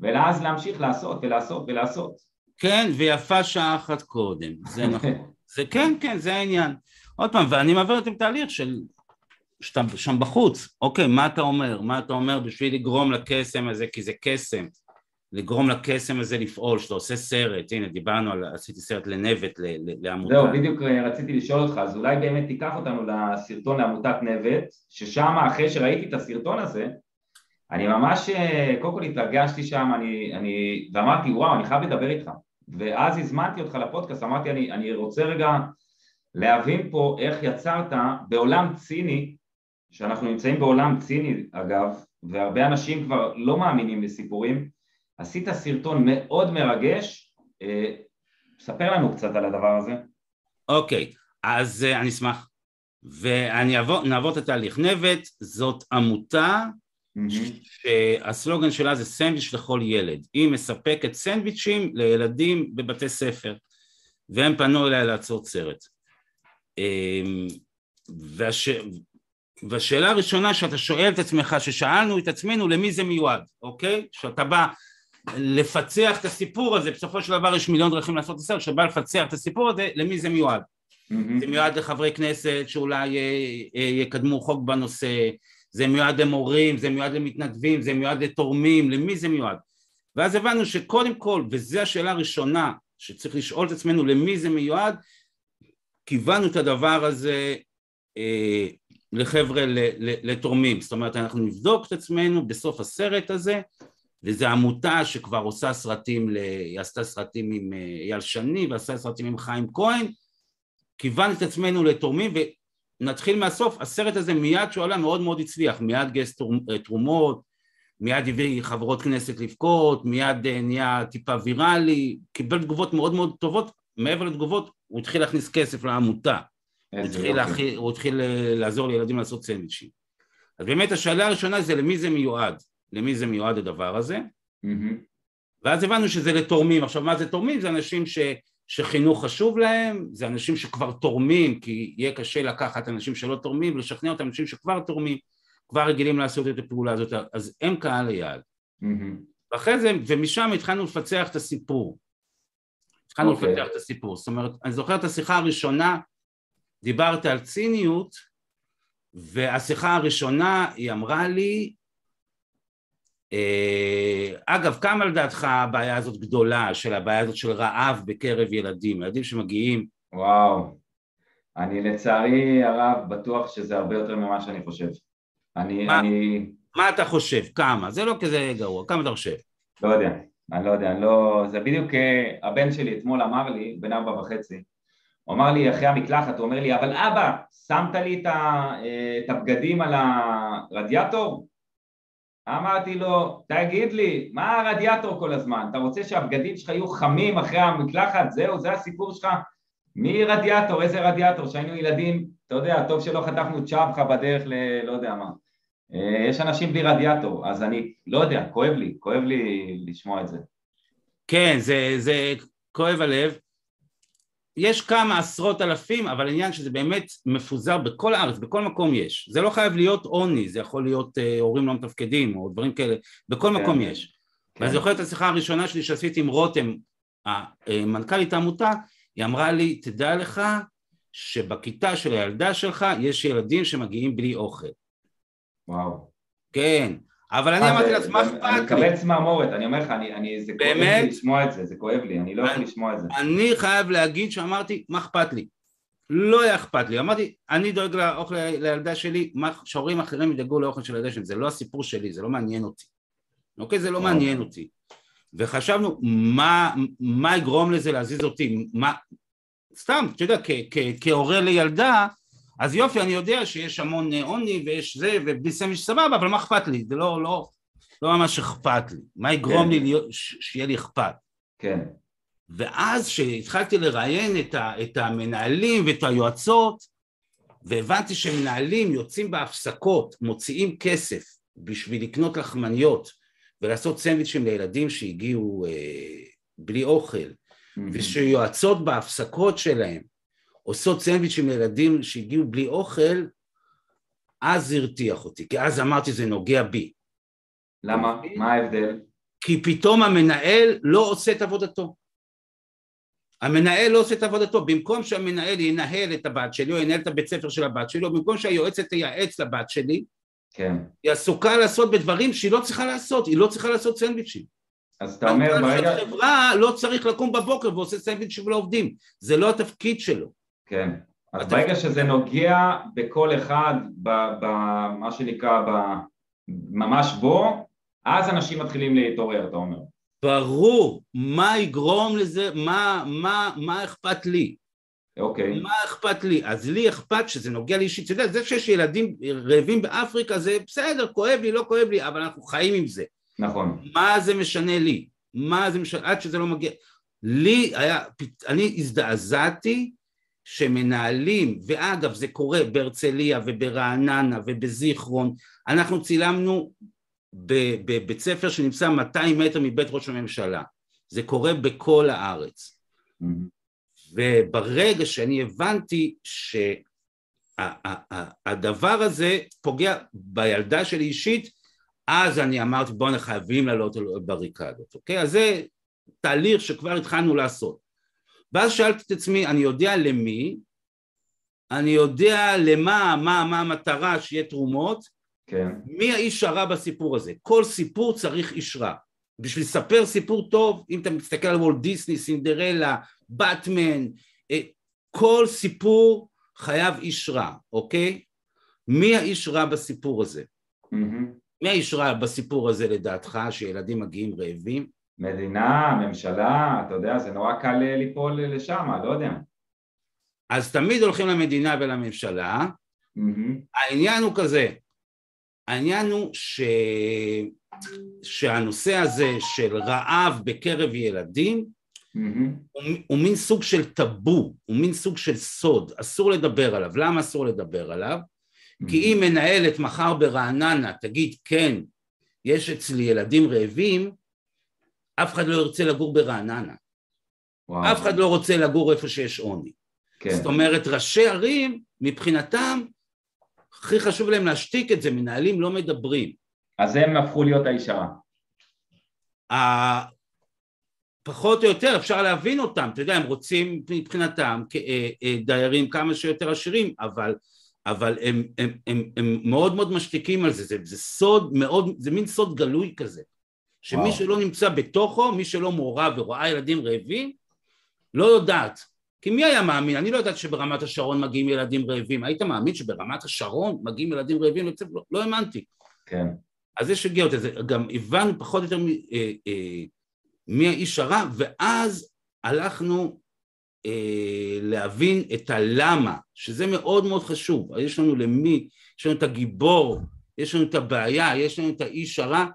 ולאז להמשיך לעשות ולעשות ולעשות. כן, ויפה שעה אחת קודם, זה נכון. זה כן, כן, זה העניין. עוד פעם, ואני מעבר אתם תהליך של שאתה שם בחוץ, אוקיי, מה אתה אומר? מה אתה אומר בשביל לגרום לקסם הזה, כי זה קסם, לגרום לקסם הזה לפעול, שאתה עושה סרט, הנה דיברנו על, עשיתי סרט לנוות, לעמותה. זהו, בדיוק רציתי לשאול אותך, אז אולי באמת תיקח אותנו לסרטון לעמותת נוות, ששם אחרי שראיתי את הסרטון הזה, אני ממש, קודם כל התרגשתי שם, אני, אני, ואמרתי, וואו, אני חייב לדבר איתך, ואז הזמנתי אותך לפודקאסט, אמרתי, אני, אני רוצה רגע להבין פה איך יצרת בעולם ציני, שאנחנו נמצאים בעולם ציני אגב, והרבה אנשים כבר לא מאמינים לסיפורים, עשית סרטון מאוד מרגש, ספר לנו קצת על הדבר הזה. אוקיי, אז אני אשמח, ונעבור את התהליך. נוות זאת עמותה, שהסלוגן שלה זה סנדוויץ' לכל ילד, היא מספקת סנדוויץ'ים לילדים בבתי ספר, והם פנו אליה לעצור סרט. והש... והשאלה הראשונה שאתה שואל את עצמך, ששאלנו את עצמנו למי זה מיועד, אוקיי? שאתה בא לפצח את הסיפור הזה, בסופו של דבר יש מיליון דרכים לעשות את הסרט, שאתה בא לפצח את הסיפור הזה, למי זה מיועד? Mm-hmm. זה מיועד לחברי כנסת שאולי יקדמו חוק בנושא, זה מיועד למורים, זה מיועד למתנדבים, זה מיועד לתורמים, למי זה מיועד? ואז הבנו שקודם כל, וזו השאלה הראשונה שצריך לשאול את עצמנו למי זה מיועד, כיוונו את הדבר הזה אה, לחבר'ה לתורמים, זאת אומרת אנחנו נבדוק את עצמנו בסוף הסרט הזה, וזו עמותה שכבר עושה סרטים, היא עשתה סרטים עם אייל שני ועשה סרטים עם חיים כהן, כיוונו את עצמנו לתורמים, ונתחיל מהסוף, הסרט הזה מיד שהוא עלה מאוד מאוד הצליח, מיד גייס תרומות, מיד הביא חברות כנסת לבכות, מיד נהיה טיפה ויראלי, קיבל תגובות מאוד מאוד טובות, מעבר לתגובות הוא התחיל להכניס כסף לעמותה, הוא התחיל, להכי, הוא התחיל לעזור לילדים לעשות סנדוויץ'ים. אז באמת השאלה הראשונה זה למי זה מיועד, למי זה מיועד הדבר הזה, mm-hmm. ואז הבנו שזה לתורמים. עכשיו מה זה תורמים? זה אנשים ש, שחינוך חשוב להם, זה אנשים שכבר תורמים, כי יהיה קשה לקחת אנשים שלא תורמים, ולשכנע אותם אנשים שכבר תורמים, כבר רגילים לעשות את הפעולה הזאת, אז הם קהל היעד. Mm-hmm. ואחרי זה, ומשם התחלנו לפצח את הסיפור, התחלנו okay. לפתח את הסיפור, זאת אומרת, אני זוכר את השיחה הראשונה, דיברת על ציניות, והשיחה הראשונה היא אמרה לי, אגב, כמה לדעתך הבעיה הזאת גדולה, של הבעיה הזאת של רעב בקרב ילדים, ילדים שמגיעים? וואו, אני לצערי הרב בטוח שזה הרבה יותר ממה שאני חושב. אני, מה, אני... מה אתה חושב? כמה? זה לא כזה גרוע, כמה אתה חושב? לא יודע. אני לא יודע, אני לא... זה בדיוק הבן שלי אתמול אמר לי, בן ארבע וחצי, הוא אמר לי אחרי המקלחת, הוא אומר לי, אבל אבא, שמת לי את הבגדים על הרדיאטור? אמרתי לו, תגיד לי, מה הרדיאטור כל הזמן? אתה רוצה שהבגדים שלך יהיו חמים אחרי המקלחת? זהו, זה הסיפור שלך? מי רדיאטור? איזה רדיאטור? שהיינו ילדים, אתה יודע, טוב שלא חטפנו צ'אבחה בדרך ל... לא יודע מה. יש אנשים בלי רדיאטור, אז אני לא יודע, כואב לי, כואב לי לשמוע את זה. כן, זה, זה כואב הלב. יש כמה עשרות אלפים, אבל העניין שזה באמת מפוזר בכל הארץ, בכל מקום יש. זה לא חייב להיות עוני, זה יכול להיות אה, הורים לא מתפקדים, או דברים כאלה, בכל כן. מקום יש. כן. ואני זוכרת את השיחה הראשונה שלי שעשיתי עם רותם, המנכ"לית העמותה, היא אמרה לי, תדע לך שבכיתה של הילדה שלך יש ילדים שמגיעים בלי אוכל. וואו. כן, אבל אני אמרתי לעצמך, מה אכפת לי? אני מקבל צמרמורת, אני אומר לך, זה כואב לי לשמוע את זה, זה כואב לי, אני לא יכול לשמוע את זה. אני חייב להגיד שאמרתי, מה אכפת לי? לא אכפת לי, אמרתי, אני דואג לאוכל לילדה שלי, שהורים אחרים ידאגו לאוכל של הילדה שלי, זה לא הסיפור שלי, זה לא מעניין אותי. אוקיי, זה לא מעניין אותי. וחשבנו, מה יגרום לזה להזיז אותי? סתם, אתה יודע, כהורה לילדה, אז יופי, אני יודע שיש המון עוני ויש זה, ובלי סמיש סבבה, אבל מה אכפת לי? זה לא, לא, לא ממש אכפת לי. מה יגרום כן. לי להיות, שיהיה לי אכפת? כן. ואז שהתחלתי לראיין את, ה, את המנהלים ואת היועצות, והבנתי שמנהלים יוצאים בהפסקות, מוציאים כסף בשביל לקנות לחמניות, ולעשות סנדוויצ'ים לילדים שהגיעו אה, בלי אוכל, mm-hmm. ושיועצות בהפסקות שלהם, עושות סנדוויצ'ים לילדים שהגיעו בלי אוכל, אז הרתיח אותי, כי אז אמרתי זה נוגע בי. למה? מה ההבדל? כי פתאום המנהל לא עושה את עבודתו. המנהל לא עושה את עבודתו, במקום שהמנהל ינהל את הבת שלי, או ינהל את הבית ספר של הבת שלי, או במקום שהיועצת תייעץ לבת שלי, כן. היא עסוקה לעשות בדברים שהיא לא צריכה לעשות, היא לא צריכה לעשות סנדוויצ'ים. אז אתה אומר ברגע... החברה לא צריך לקום בבוקר ועושה סנדוויצ'ים לעובדים, זה לא התפקיד שלו. כן, אז התפקיד... ברגע שזה נוגע בכל אחד, במה שנקרא, ממש בו, אז אנשים מתחילים להתעורר, אתה אומר. ברור, מה יגרום לזה, מה, מה, מה אכפת לי? אוקיי. מה אכפת לי? אז לי אכפת שזה נוגע לי אישית, אתה יודע, זה שיש ילדים רעבים באפריקה, זה בסדר, כואב לי, לא כואב לי, אבל אנחנו חיים עם זה. נכון. מה זה משנה לי? מה זה משנה, עד שזה לא מגיע. לי היה, אני הזדעזעתי שמנהלים, ואגב זה קורה בהרצליה וברעננה ובזיכרון, אנחנו צילמנו, בבית ספר שנמצא מאתיים מטר מבית ראש הממשלה, זה קורה בכל הארץ, וברגע שאני הבנתי שהדבר הזה פוגע בילדה שלי אישית, אז אני אמרתי בואו אנחנו חייבים לעלות בריקדות, אוקיי? אז זה תהליך שכבר התחלנו לעשות, ואז שאלתי את עצמי, אני יודע למי, אני יודע למה, מה, מה המטרה שיהיה תרומות, כן. מי האיש הרע בסיפור הזה? כל סיפור צריך איש רע. בשביל לספר סיפור טוב, אם אתה מסתכל על וולט דיסני, סינדרלה, בטמן, כל סיפור חייב איש רע, אוקיי? מי האיש רע בסיפור הזה? Mm-hmm. מי האיש רע בסיפור הזה לדעתך, שילדים מגיעים רעבים? מדינה, ממשלה, אתה יודע, זה נורא קל ליפול לשם, לא יודע. אז תמיד הולכים למדינה ולממשלה, mm-hmm. העניין הוא כזה, העניין הוא ש... שהנושא הזה של רעב בקרב ילדים mm-hmm. הוא מין סוג של טבו, הוא מין סוג של סוד, אסור לדבר עליו. למה אסור לדבר עליו? Mm-hmm. כי אם מנהלת מחר ברעננה תגיד כן, יש אצלי ילדים רעבים, אף אחד לא ירצה לגור ברעננה, וואו. אף אחד לא רוצה לגור איפה שיש עוני. כן. זאת אומרת ראשי ערים מבחינתם, הכי חשוב להם להשתיק את זה, מנהלים לא מדברים. אז הם הפכו להיות האישה. פחות או יותר, אפשר להבין אותם, אתה יודע, הם רוצים מבחינתם דיירים כמה שיותר עשירים, אבל, אבל הם, הם, הם, הם מאוד מאוד משתיקים על זה, זה, זה סוד מאוד, זה מין סוד גלוי כזה, שמי וואו. שלא נמצא בתוכו, מי שלא מעורב ורואה ילדים רעבים, לא יודעת. כי מי היה מאמין? אני לא יודעת שברמת השרון מגיעים ילדים רעבים. היית מאמין שברמת השרון מגיעים ילדים רעבים? לא, לא, לא האמנתי. כן. אז זה שגיע אותי, זה גם הבנו פחות יותר מ, אה, אה, מי האיש הרע, ואז הלכנו אה, להבין את הלמה, שזה מאוד מאוד חשוב. יש לנו למי, יש לנו את הגיבור, יש לנו את הבעיה, יש לנו את האיש הרע.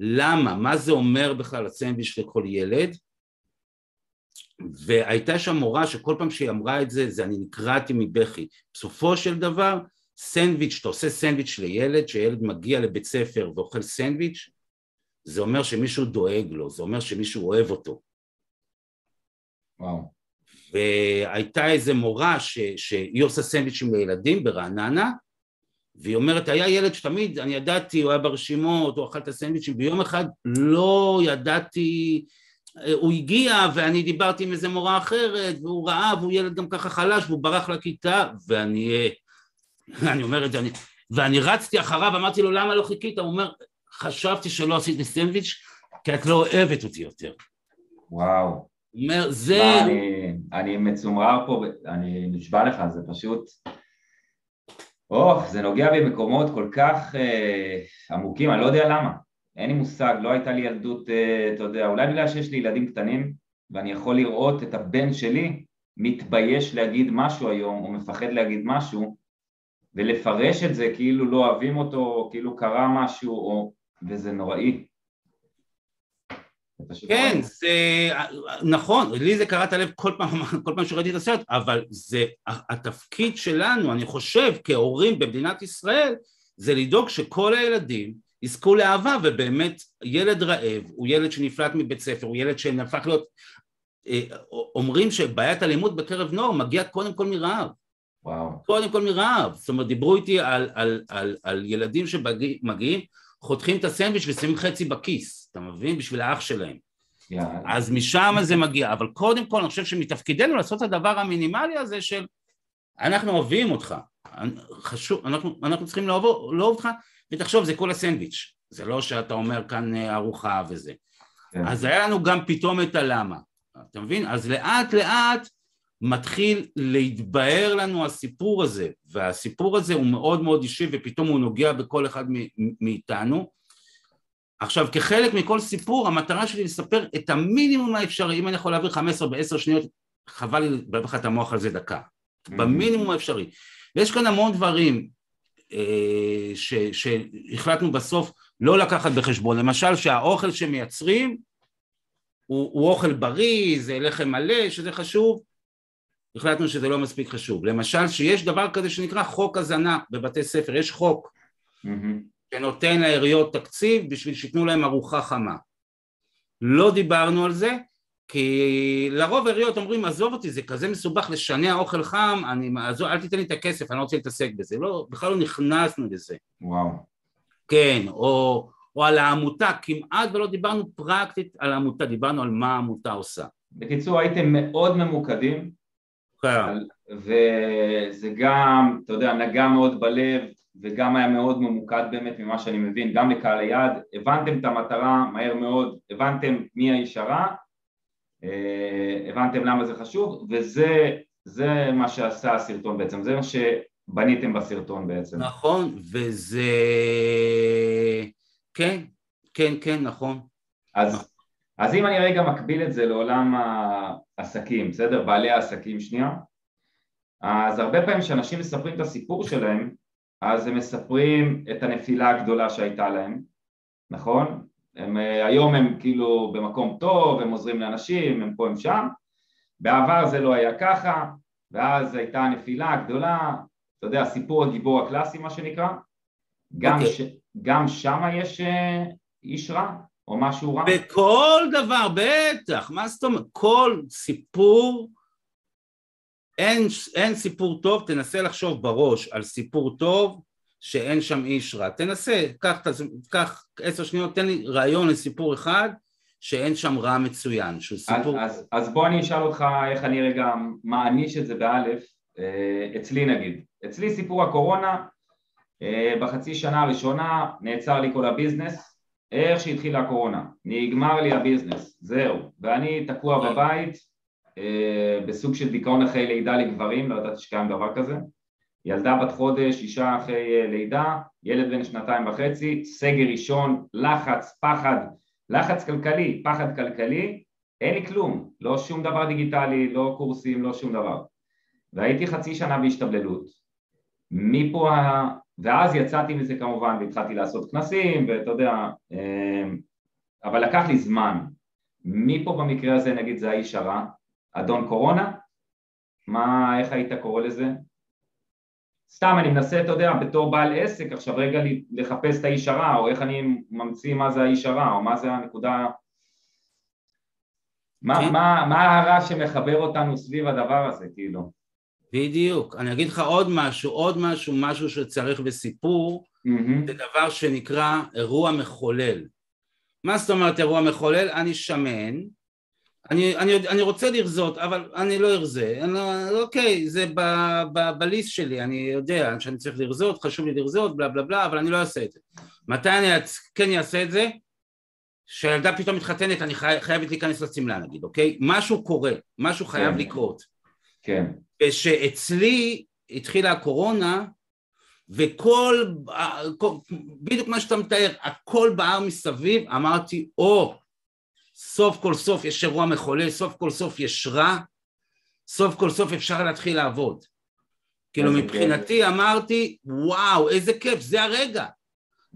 למה? מה זה אומר בכלל הסנדוויץ' לכל ילד? והייתה שם מורה שכל פעם שהיא אמרה את זה, זה אני נקראתי מבכי. בסופו של דבר, סנדוויץ', אתה עושה סנדוויץ' לילד, שילד מגיע לבית ספר ואוכל סנדוויץ', זה אומר שמישהו דואג לו, זה אומר שמישהו אוהב אותו. וואו. והייתה איזה מורה ש, שהיא עושה סנדוויץ'ים לילדים ברעננה, והיא אומרת, היה ילד שתמיד, אני ידעתי, הוא היה ברשימות, הוא אכל את הסנדוויץ'ים, ביום אחד לא ידעתי... הוא הגיע ואני דיברתי עם איזה מורה אחרת, והוא ראה, והוא ילד גם ככה חלש, והוא ברח לכיתה, ואני, אני אומר את זה, אני, ואני רצתי אחריו, אמרתי לו, למה לא חיכית? הוא אומר, חשבתי שלא עשיתי סנדוויץ', כי את לא אוהבת אותי יותר. וואו. אומר, זה... לא, אני, אני מצומרר פה, אני נשבע לך, זה פשוט... אוח, זה נוגע במקומות כל כך אה, עמוקים, אני לא יודע למה. אין לי מושג, לא הייתה לי ילדות, אתה יודע, אולי בגלל שיש לי ילדים קטנים, ואני יכול לראות את הבן שלי מתבייש להגיד משהו היום, או מפחד להגיד משהו, ולפרש את זה כאילו לא אוהבים אותו, כאילו קרה משהו, או... וזה נוראי. כן, זה נכון, לי זה קראת הלב כל פעם, כל פעם שראיתי את הסרט, אבל זה התפקיד שלנו, אני חושב, כהורים במדינת ישראל, זה לדאוג שכל הילדים יזכו לאהבה, ובאמת ילד רעב, הוא ילד שנפלט מבית ספר, הוא ילד שנפך להיות, אומרים שבעיית הלימוד בקרב נוער מגיע קודם כל מרעב. וואו. קודם כל מרעב, זאת אומרת, דיברו איתי על, על, על, על ילדים שמגיעים, חותכים את הסנדוויץ' ושמים חצי בכיס, אתה מבין? בשביל האח שלהם. Yeah. אז משם זה מגיע, אבל קודם כל אני חושב שמתפקידנו לעשות את הדבר המינימלי הזה של אנחנו אוהבים אותך, חשוב, אנחנו, אנחנו צריכים לאהוב, לאהוב אותך, ותחשוב זה כל הסנדוויץ', זה לא שאתה אומר כאן ארוחה וזה. Yeah. אז היה לנו גם פתאום את הלמה, אתה מבין? אז לאט לאט מתחיל להתבהר לנו הסיפור הזה, והסיפור הזה הוא מאוד מאוד אישי, ופתאום הוא נוגע בכל אחד מאיתנו. עכשיו, כחלק מכל סיפור, המטרה שלי לספר את המינימום האפשרי, אם אני יכול להעביר חמש עשרה בעשר שניות, חבל לי לבלבל את המוח על זה דקה, במינימום האפשרי. ויש כאן המון דברים שהחלטנו בסוף לא לקחת בחשבון, למשל שהאוכל שמייצרים, הוא אוכל בריא, זה לחם מלא, שזה חשוב, החלטנו שזה לא מספיק חשוב. למשל, שיש דבר כזה שנקרא חוק הזנה בבתי ספר, יש חוק mm-hmm. שנותן לעיריות תקציב בשביל שיתנו להם ארוחה חמה. לא דיברנו על זה, כי לרוב העיריות אומרים, עזוב אותי, זה כזה מסובך לשנע אוכל חם, אני, עזוב, אל תיתן לי את הכסף, אני לא רוצה להתעסק בזה. לא, בכלל לא נכנסנו לזה. וואו. כן, או, או על העמותה, כמעט ולא דיברנו פרקטית על העמותה, דיברנו על מה העמותה עושה. בקיצור, הייתם מאוד ממוקדים, וזה גם, אתה יודע, נגע מאוד בלב, וגם היה מאוד ממוקד באמת ממה שאני מבין, גם לקהל היעד, הבנתם את המטרה מהר מאוד, הבנתם מי הישרה, הבנתם למה זה חשוב, וזה זה מה שעשה הסרטון בעצם, זה מה שבניתם בסרטון בעצם. נכון, וזה... כן, כן, כן, נכון. אז... אז אם אני רגע מקביל את זה לעולם העסקים, בסדר? בעלי העסקים שנייה, אז הרבה פעמים שאנשים מספרים את הסיפור שלהם, אז הם מספרים את הנפילה הגדולה שהייתה להם, נכון? הם, היום הם כאילו במקום טוב, הם עוזרים לאנשים, הם פה הם שם, בעבר זה לא היה ככה, ואז הייתה הנפילה הגדולה, אתה יודע, סיפור הגיבור הקלאסי מה שנקרא, גם, okay. ש, גם שם יש איש רע? או משהו רע? בכל דבר, בטח, מה זאת אומרת? כל סיפור, אין, אין סיפור טוב, תנסה לחשוב בראש על סיפור טוב שאין שם איש רע. תנסה, קח עשר שניות, תן לי רעיון לסיפור אחד שאין שם רע מצוין, שהוא סיפור... אז, אז, אז בוא אני אשאל אותך איך אני רגע מעניש את זה באלף, אצלי נגיד. אצלי סיפור הקורונה, בחצי שנה הראשונה נעצר לי כל הביזנס, איך שהתחילה הקורונה, נגמר לי הביזנס, זהו, ואני תקוע בבית, אה, בסוג של דיכאון אחרי לידה לגברים, לא יודעת שקיים דבר כזה, ילדה בת חודש, אישה אחרי לידה, ילד בן שנתיים וחצי, סגר ראשון, לחץ, פחד, לחץ כלכלי, פחד כלכלי, אין לי כלום, לא שום דבר דיגיטלי, לא קורסים, לא שום דבר, והייתי חצי שנה בהשתבללות, מפה ה... ואז יצאתי מזה כמובן, והתחלתי לעשות כנסים, ואתה יודע, אבל לקח לי זמן. מי פה במקרה הזה, נגיד, זה האיש הרע? אדון קורונה? מה, איך היית קורא לזה? סתם, אני מנסה, אתה יודע, בתור בעל עסק, עכשיו רגע לחפש את האיש הרע, או איך אני ממציא מה זה האיש הרע, או מה זה הנקודה... מה, מה, מה הרע שמחבר אותנו סביב הדבר הזה, כאילו? בדיוק, אני אגיד לך עוד משהו, עוד משהו, משהו שצריך בסיפור, mm-hmm. זה דבר שנקרא אירוע מחולל. מה זאת אומרת אירוע מחולל? אני שמן, אני, אני, אני רוצה לרזות, אבל אני לא ארזה, אני, אוקיי, זה ב, ב, בליסט שלי, אני יודע שאני צריך לרזות, חשוב לי לרזות, בלה בלה בלה, אבל אני לא אעשה את זה. מתי אני כן אעשה את זה? שילדה פתאום מתחתנת, אני חי, חייבת להיכנס לסמלה נגיד, אוקיי? משהו קורה, משהו חייב כן. לקרות. כן. ושאצלי התחילה הקורונה, וכל, בדיוק מה שאתה מתאר, הכל בער מסביב, אמרתי, או, סוף כל סוף יש אירוע מחולל, סוף כל סוף יש רע, סוף כל סוף אפשר להתחיל לעבוד. כאילו מבחינתי אמרתי, וואו, איזה כיף, זה הרגע.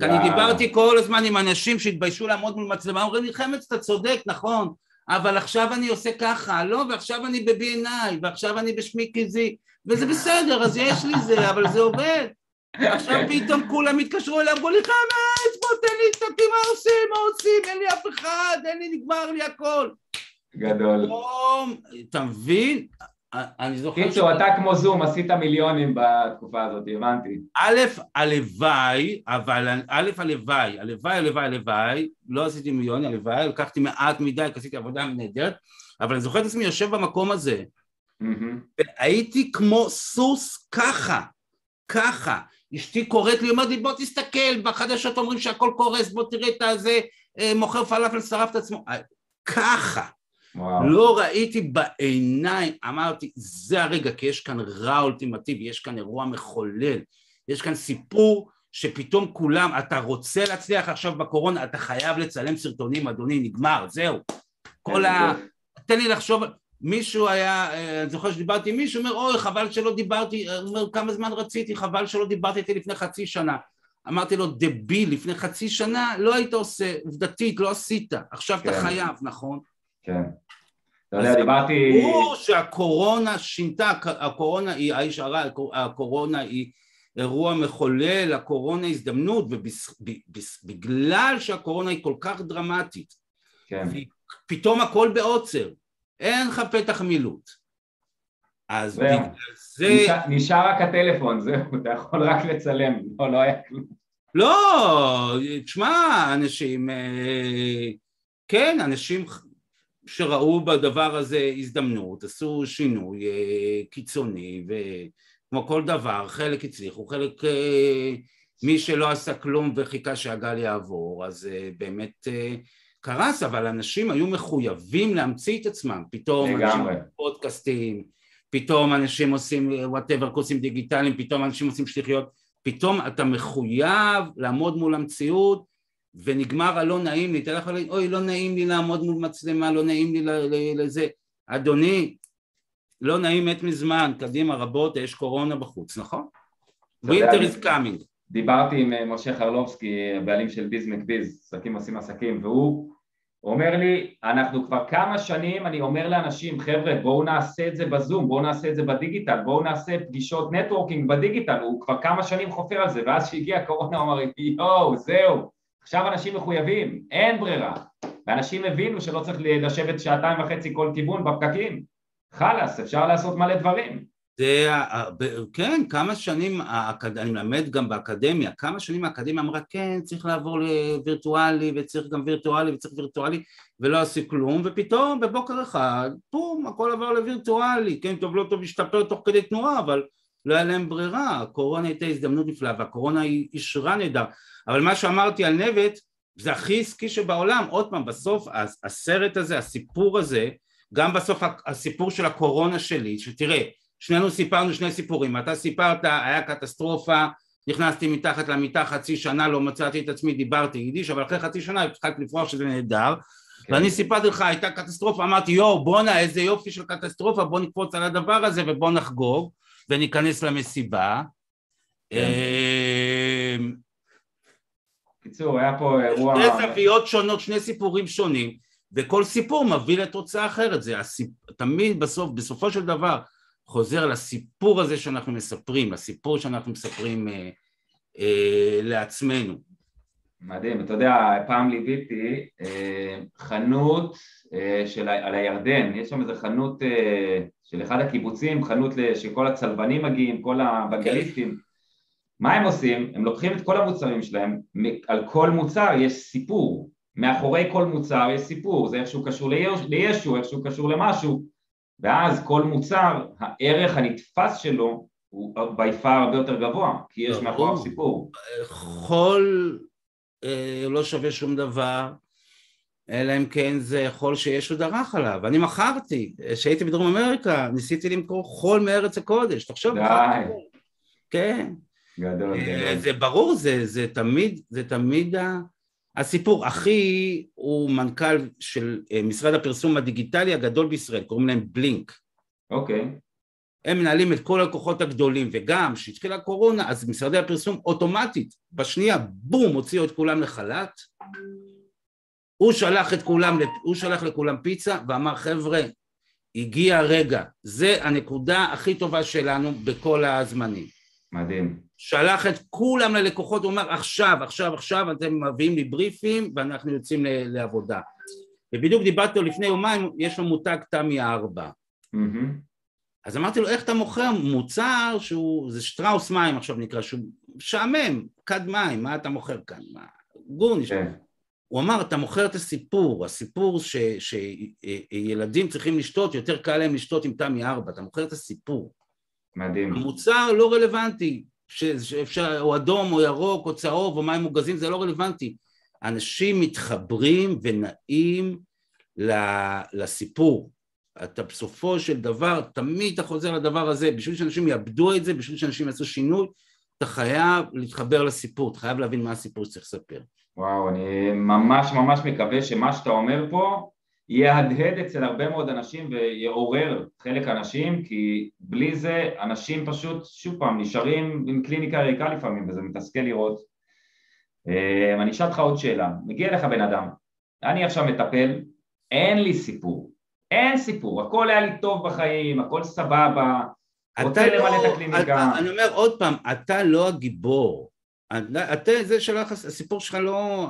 כי אני דיברתי כל הזמן עם אנשים שהתביישו לעמוד מול מצלמה, אומרים לי, חמץ, אתה צודק, נכון, אבל עכשיו אני עושה ככה, לא, ועכשיו אני בבי-עיניי, ועכשיו אני בשמי כזי, וזה בסדר, אז יש לי זה, אבל זה עובד. עכשיו פתאום כולם התקשרו אליו, בוא לי חמץ, בוא תן לי תתי, מה עושים, מה עושים, אין לי אף אחד, אין לי, נגמר לי הכל. גדול. אתה מבין? אני זוכר... קיצור, אתה כמו זום, עשית מיליונים בתקופה הזאת, הבנתי. א', הלוואי, אבל א', הלוואי, הלוואי, הלוואי, הלוואי, לא עשיתי מיליון, הלוואי, לקחתי מעט מדי, עשיתי עבודה נהדרת, אבל אני זוכר את עצמי יושב במקום הזה, והייתי כמו סוס ככה, ככה, אשתי קוראת לי, אמרתי, בוא תסתכל, בחדשות אומרים שהכל קורס, בוא תראה את זה, מוכר פלאפל, שרף את עצמו, ככה. וואו. לא ראיתי בעיניים, אמרתי, זה הרגע, כי יש כאן רע אולטימטיבי, יש כאן אירוע מחולל, יש כאן סיפור שפתאום כולם, אתה רוצה להצליח עכשיו בקורונה, אתה חייב לצלם סרטונים, אדוני, נגמר, זהו. כל ה... תן לי לחשוב, מישהו היה, אני זוכר שדיברתי עם מישהו, אומר, אוי, חבל שלא דיברתי, אומר, כמה זמן רציתי, חבל שלא דיברתי לפני חצי שנה. אמרתי לו, דביל, לפני חצי שנה, לא היית עושה, עובדתית, לא עשית, עכשיו כן. אתה חייב, נכון? כן, אתה יודע, דיברתי... ברור שהקורונה שינתה, הקורונה היא האיש הרע, הקורונה היא אירוע מחולל, הקורונה היא הזדמנות, ובגלל שהקורונה היא כל כך דרמטית, פתאום הכל בעוצר, אין לך פתח מילוט. אז בגלל זה... נשאר רק הטלפון, זהו, אתה יכול רק לצלם, לא, לא היה כלום. לא, תשמע, אנשים... כן, אנשים... שראו בדבר הזה הזדמנות, עשו שינוי אה, קיצוני, וכמו כל דבר, חלק הצליחו, חלק אה, מי שלא עשה כלום וחיכה שהגל יעבור, אז אה, באמת אה, קרס, אבל אנשים היו מחויבים להמציא את עצמם, פתאום לגמרי. אנשים עושים פודקאסטים, פתאום אנשים עושים whatever, קורסים דיגיטליים, פתאום אנשים עושים שליחיות, פתאום אתה מחויב לעמוד מול המציאות, ונגמר הלא נעים לי, תלך עליי, אוי, לא נעים לי לעמוד מול מצלמה, לא נעים לי לזה, אדוני, לא נעים את מזמן, קדימה רבות, יש קורונה בחוץ, נכון? Winter is coming. דיברתי עם משה חרלובסקי, הבעלים של ביז מקביז, עסקים עושים עסקים, והוא אומר לי, אנחנו כבר כמה שנים, אני אומר לאנשים, חבר'ה, בואו נעשה את זה בזום, בואו נעשה את זה בדיגיטל, בואו נעשה פגישות נטוורקינג בדיגיטל, הוא כבר כמה שנים חופר על זה, ואז שהגיע הקורונה, הוא אמר, יואו, זהו. עכשיו אנשים מחויבים, אין ברירה, ואנשים הבינו שלא צריך לשבת שעתיים וחצי כל כיוון בפקקים, חלס, אפשר לעשות מלא דברים. זה, כן, כמה שנים, אני מלמד גם באקדמיה, כמה שנים האקדמיה אמרה, כן, צריך לעבור לווירטואלי, וצריך גם וירטואלי, וצריך וירטואלי, ולא עשו כלום, ופתאום בבוקר אחד, פום, הכל עבר לווירטואלי, כן, טוב, לא טוב, השתפר תוך כדי תנועה, אבל... לא היה להם ברירה, הקורונה הייתה הזדמנות נפלאה, והקורונה היא אישרה נהדר, אבל מה שאמרתי על נבט, זה הכי עסקי שבעולם, עוד פעם, בסוף הסרט הזה, הסיפור הזה, גם בסוף הסיפור של הקורונה שלי, שתראה, שנינו סיפרנו שני סיפורים, אתה סיפרת, היה קטסטרופה, נכנסתי מתחת למיטה חצי שנה, לא מצאתי את עצמי, דיברתי יידיש, אבל אחרי חצי שנה התחלתי לפרוח שזה נהדר, ואני סיפרתי לך, הייתה קטסטרופה, אמרתי, יו, בונה, איזה יופי של קטסטרופה, בוא נקפוץ על הדבר הזה ובוא נחגוג. וניכנס למסיבה. קיצור, היה פה אירוע... שני זוויות שונות, שני סיפורים שונים, וכל סיפור מביא לתוצאה אחרת. זה תמיד בסוף, בסופו של דבר, חוזר לסיפור הזה שאנחנו מספרים, לסיפור שאנחנו מספרים לעצמנו. מדהים, אתה יודע, פעם ליוויתי חנות על הירדן, יש שם איזו חנות... של אחד הקיבוצים, חנות שכל הצלבנים מגיעים, כל הבנגליסטים, מה הם עושים? הם לוקחים את כל המוצרים שלהם, על כל מוצר יש סיפור, מאחורי כל מוצר יש סיפור, זה איכשהו קשור לישו, איכשהו קשור למשהו, ואז כל מוצר, הערך הנתפס שלו, הוא בעיפה הרבה יותר גבוה, כי יש מאחוריו סיפור. חול לא שווה שום דבר, אלא אם כן זה חול שיש עוד ערך עליו. אני מכרתי, כשהייתי בדרום אמריקה, ניסיתי למכור חול מארץ הקודש, תחשוב. די. כן. גדול, גדול. זה ברור, זה, זה תמיד, זה תמיד הסיפור. אחי הוא מנכ"ל של משרד הפרסום הדיגיטלי הגדול בישראל, קוראים להם בלינק. אוקיי. הם מנהלים את כל הכוחות הגדולים, וגם שהתחילה קורונה, אז משרדי הפרסום אוטומטית, בשנייה, בום, הוציאו את כולם לחל"ת, הוא שלח את כולם, הוא שלח לכולם פיצה, ואמר, חבר'ה, הגיע הרגע, זה הנקודה הכי טובה שלנו בכל הזמנים. מדהים. שלח את כולם ללקוחות, הוא אמר, עכשיו, עכשיו, עכשיו, אתם מביאים לי בריפים, ואנחנו יוצאים לעבודה. ובדיוק דיברתו לפני יומיים, יש לו מותג תמי ארבע. Mm-hmm. אז אמרתי לו, איך אתה מוכר מוצר שהוא, זה שטראוס מים עכשיו נקרא, שהוא שעמם, קד מים, מה אתה מוכר כאן? מה? גורניש. הוא אמר, אתה מוכר את הסיפור, הסיפור שילדים צריכים לשתות, יותר קל להם לשתות עם תמי ארבע, אתה מוכר את הסיפור. מדהים. המוצר לא רלוונטי, או אדום או ירוק או צהוב או מים מוגזים, זה לא רלוונטי. אנשים מתחברים ונעים לסיפור. אתה בסופו של דבר, תמיד אתה חוזר לדבר הזה, בשביל שאנשים יאבדו את זה, בשביל שאנשים יעשו שינוי, אתה חייב להתחבר לסיפור, אתה חייב להבין מה הסיפור שצריך לספר. וואו, אני ממש ממש מקווה שמה שאתה אומר פה, יהדהד אצל הרבה מאוד אנשים ויעורר חלק האנשים, כי בלי זה אנשים פשוט, שוב פעם, נשארים עם קליניקה ריקה לפעמים, וזה מתסכל לראות. אני אשאל אותך עוד שאלה, מגיע לך בן אדם, אני עכשיו מטפל, אין לי סיפור, אין סיפור, הכל היה לי טוב בחיים, הכל סבבה, רוצה למלא את הקליניקה. אני אומר עוד פעם, אתה לא הגיבור, הסיפור שלך לא,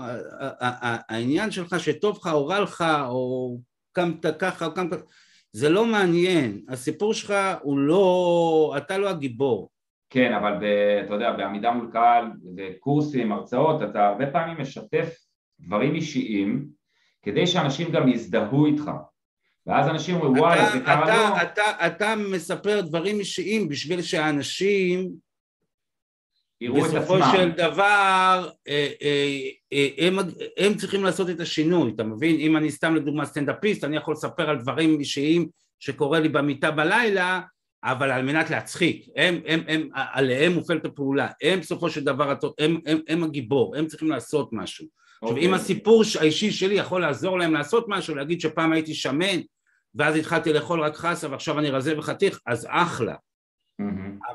העניין שלך שטוב לך או רע לך, או קמת ככה, זה לא מעניין, הסיפור שלך הוא לא, אתה לא הגיבור. כן, אבל אתה יודע, בעמידה מול קהל, בקורסים, הרצאות, אתה הרבה פעמים משתף דברים אישיים, כדי שאנשים גם יזדהו איתך. ואז אנשים אומרים, וואי, זה קרה לא. אתה, אתה מספר דברים אישיים בשביל שהאנשים, בסופו של דבר, הם, הם צריכים לעשות את השינוי, אתה מבין? אם אני סתם לדוגמה סטנדאפיסט, אני יכול לספר על דברים אישיים שקורה לי במיטה בלילה, אבל על מנת להצחיק, הם, הם, הם, עליהם מופעלת הפעולה, הם בסופו של דבר, הם, הם, הם הגיבור, הם צריכים לעשות משהו. עכשיו, אם הסיפור האישי שלי יכול לעזור להם לעשות משהו, להגיד שפעם הייתי שמן, ואז התחלתי לאכול רק חסה, ועכשיו אני רזה וחתיך, אז אחלה.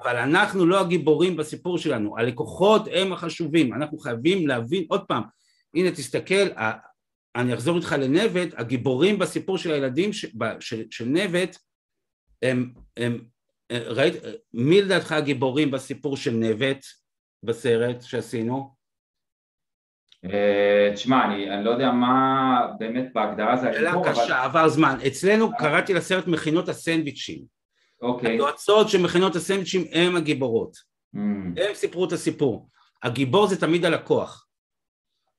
אבל אנחנו לא הגיבורים בסיפור שלנו, הלקוחות הם החשובים, אנחנו חייבים להבין, עוד פעם, הנה תסתכל, אני אחזור איתך לנוות, הגיבורים בסיפור של הילדים של נוות, הם, ראית, מי לדעתך הגיבורים בסיפור של נוות, בסרט שעשינו? תשמע, אני לא יודע מה באמת בהגדרה זה הגיבור, אבל... עבר זמן, אצלנו קראתי לסרט מכינות הסנדוויצ'ים, היועצות שמכינות הסנדוויצ'ים הם הגיבורות, הם סיפרו את הסיפור, הגיבור זה תמיד הלקוח.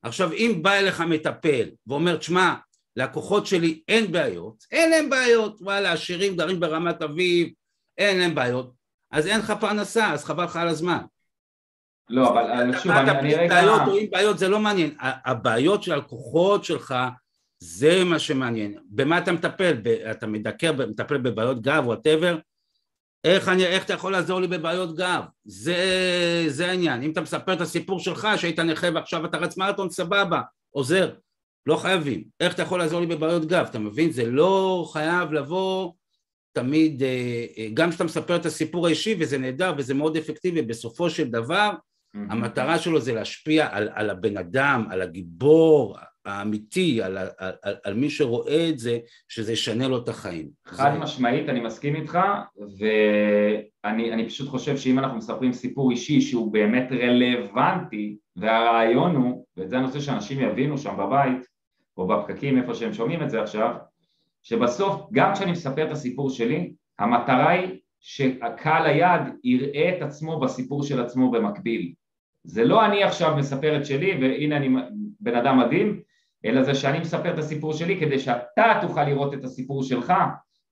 עכשיו אם בא אליך מטפל ואומר, תשמע, לקוחות שלי אין בעיות, אין להם בעיות, וואלה, עשירים גרים ברמת אביב, אין להם בעיות, אז אין לך פרנסה, אז חבל לך על הזמן. לא, אבל שוב, אני רגע... בעיות או אין בעיות, זה לא מעניין, הבעיות של הלקוחות שלך, זה מה שמעניין, במה אתה מטפל, אתה מדקר, מטפל בבעיות גב או הטבר, איך אתה יכול לעזור לי בבעיות גב, זה העניין, אם אתה מספר את הסיפור שלך, שהיית נכה ועכשיו אתה רץ מרתון, סבבה, עוזר, לא חייבים, איך אתה יכול לעזור לי בבעיות גב, אתה מבין? זה לא חייב לבוא תמיד, גם שאתה מספר את הסיפור האישי, וזה נהדר, וזה מאוד אפקטיבי, בסופו של דבר, mm-hmm. המטרה שלו זה להשפיע על, על הבן אדם, על הגיבור האמיתי, על, על, על, על מי שרואה את זה, שזה ישנה לו את החיים. חד זה... משמעית, אני מסכים איתך, ואני אני פשוט חושב שאם אנחנו מספרים סיפור אישי, שהוא באמת רלוונטי, והרעיון הוא, ואת זה הנושא שאנשים יבינו שם בבית, או בפקקים, איפה שהם שומעים את זה עכשיו, שבסוף, גם כשאני מספר את הסיפור שלי, המטרה היא שהקהל היד יראה את עצמו בסיפור של עצמו במקביל. זה לא אני עכשיו מספר את שלי, והנה אני בן אדם מדהים, אלא זה שאני מספר את הסיפור שלי, כדי שאתה תוכל לראות את הסיפור שלך,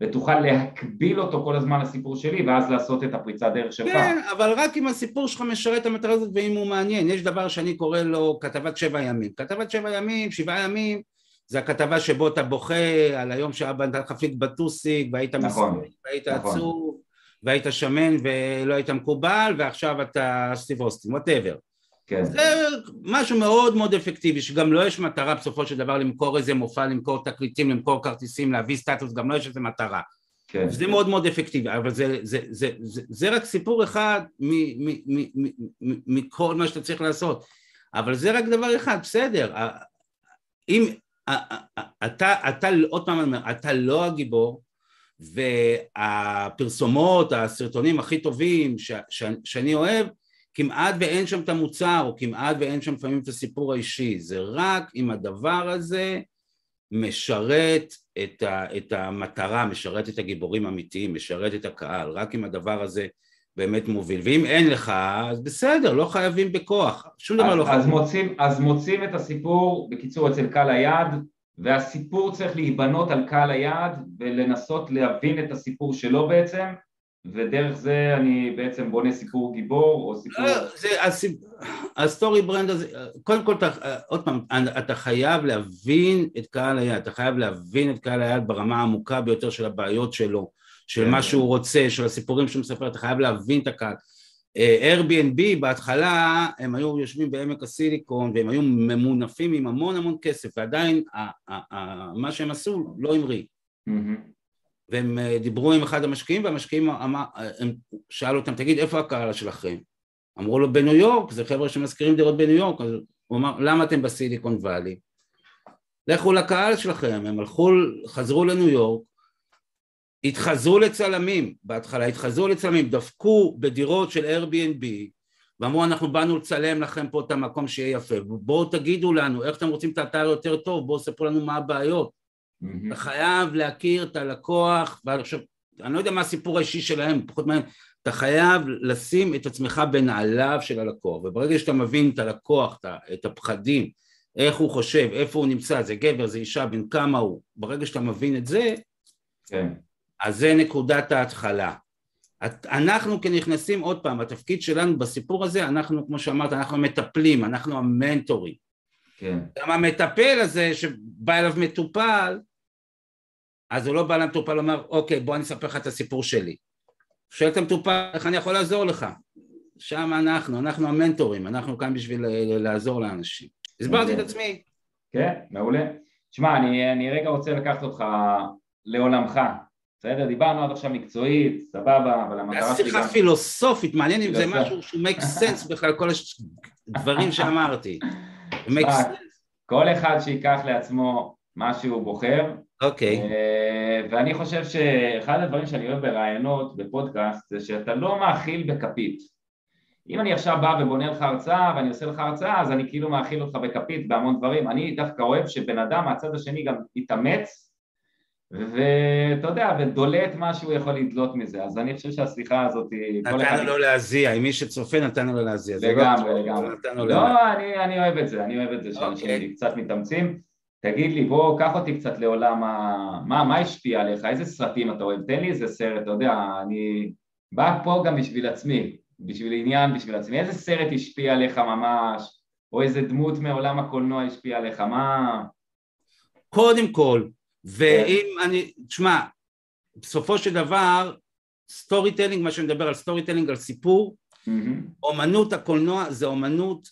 ותוכל להקביל אותו כל הזמן לסיפור שלי, ואז לעשות את הפריצה דרך שלך. כן, אבל רק אם הסיפור שלך משרת את המטרה הזאת, ואם הוא מעניין, יש דבר שאני קורא לו כתבת שבע ימים. כתבת שבע ימים, שבעה ימים, זה הכתבה שבו אתה בוכה על היום שאבא נתן חפיק בטוסיק, והיית נכון, מספיק, והיית נכון. עצוב, והיית שמן ולא היית מקובל, ועכשיו אתה סטיב אוסטין, whatever. כן. זה משהו מאוד מאוד אפקטיבי, שגם לא יש מטרה בסופו של דבר למכור איזה מופע, למכור תקליטים, למכור כרטיסים, להביא סטטוס, גם לא יש איזה מטרה. זה מאוד מאוד אפקטיבי, אבל זה, זה, זה, זה, זה רק סיפור אחד מ, מ, מ, מ, מ, מכל מה שאתה צריך לעשות, אבל זה רק דבר אחד, בסדר, אם אתה, אתה, עוד פעם, אתה לא הגיבור, והפרסומות, הסרטונים הכי טובים ש, ש, שאני אוהב, כמעט ואין שם את המוצר, או כמעט ואין שם פעמים את הסיפור האישי, זה רק אם הדבר הזה משרת את, ה, את המטרה, משרת את הגיבורים האמיתיים, משרת את הקהל, רק אם הדבר הזה באמת מוביל, ואם אין לך, אז בסדר, לא חייבים בכוח, שום דבר לא חייבים. אז מוצאים, אז מוצאים את הסיפור, בקיצור, אצל קהל היעד, והסיפור צריך להיבנות על קהל היעד, ולנסות להבין את הסיפור שלו בעצם, ודרך זה אני בעצם בונה סיפור גיבור, או סיפור... הסטורי ברנד הזה, קודם כל, עוד פעם, אתה חייב להבין את קהל היעד, אתה חייב להבין את קהל היעד ברמה העמוקה ביותר של הבעיות שלו, של מה שהוא רוצה, של הסיפורים שהוא מספר, אתה חייב להבין את הקהל. Airbnb בהתחלה, הם היו יושבים בעמק הסיליקון, והם היו ממונפים עם המון המון כסף, ועדיין מה שהם עשו לא המריא. והם דיברו עם אחד המשקיעים, והמשקיעים שאלו אותם, תגיד, איפה הקהל שלכם? אמרו לו, בניו יורק, זה חבר'ה שמזכירים דירות בניו יורק, אז הוא אמר, למה אתם בסיליקון ואלי? לכו לקהל שלכם, הם הלכו, חזרו לניו יורק, התחזו לצלמים, בהתחלה התחזו לצלמים, דפקו בדירות של Airbnb, ואמרו, אנחנו באנו לצלם לכם פה את המקום שיהיה יפה, בואו תגידו לנו, איך אתם רוצים את האתר יותר טוב, בואו ספרו לנו מה הבעיות. Mm-hmm. אתה חייב להכיר את הלקוח, ועכשיו, אני לא יודע מה הסיפור האישי שלהם, פחות מעניין, אתה חייב לשים את עצמך בנעליו של הלקוח, וברגע שאתה מבין את הלקוח, את הפחדים, איך הוא חושב, איפה הוא נמצא, זה גבר, זה אישה, בין כמה הוא, ברגע שאתה מבין את זה, כן. אז זה נקודת ההתחלה. אנחנו כנכנסים עוד פעם, התפקיד שלנו בסיפור הזה, אנחנו כמו שאמרת, אנחנו מטפלים, אנחנו המנטורים, כן. גם המטפל הזה שבא אליו מטופל, אז הוא לא בא למטופל ואומר, אוקיי, בוא אני אספר לך את הסיפור שלי. שואל את המטופל, איך אני יכול לעזור לך? שם אנחנו, אנחנו המנטורים, אנחנו כאן בשביל לעזור לאנשים. הסברתי את עצמי. כן, מעולה. תשמע, אני, אני רגע רוצה לקחת אותך לעולמך. בסדר, דיברנו עד עכשיו מקצועית, סבבה, אבל המטרה שלי... זו שיחה פילוסופית, מעניין אם זה משהו שהוא make sense בכלל כל הדברים שאמרתי. כל אחד שיקח לעצמו מה שהוא בוחר, אוקיי. ואני חושב שאחד הדברים שאני אוהב ברעיונות בפודקאסט זה שאתה לא מאכיל בכפית. אם אני עכשיו בא ובונה לך הרצאה ואני עושה לך הרצאה, אז אני כאילו מאכיל אותך בכפית בהמון דברים. אני דווקא אוהב שבן אדם מהצד השני גם יתאמץ, ואתה יודע, ודולט מה שהוא יכול לדלות מזה. אז אני חושב שהסליחה הזאת... נתנו לו להזיע, עם מי שצופה נתנו לו להזיע. לגמרי, לגמרי. לא, אני אוהב את זה, אני אוהב את זה שאנשים קצת מתאמצים. תגיד לי, בוא, קח אותי קצת לעולם, מה השפיע עליך, איזה סרטים אתה אוהב? תן לי איזה סרט, אתה יודע, אני בא פה גם בשביל עצמי, בשביל עניין, בשביל עצמי. איזה סרט השפיע עליך ממש, או איזה דמות מעולם הקולנוע השפיע עליך, מה? קודם כל, ואם אני, תשמע, בסופו של דבר, סטורי טלינג, מה שנדבר על סטורי טלינג, על סיפור, אומנות הקולנוע זה אומנות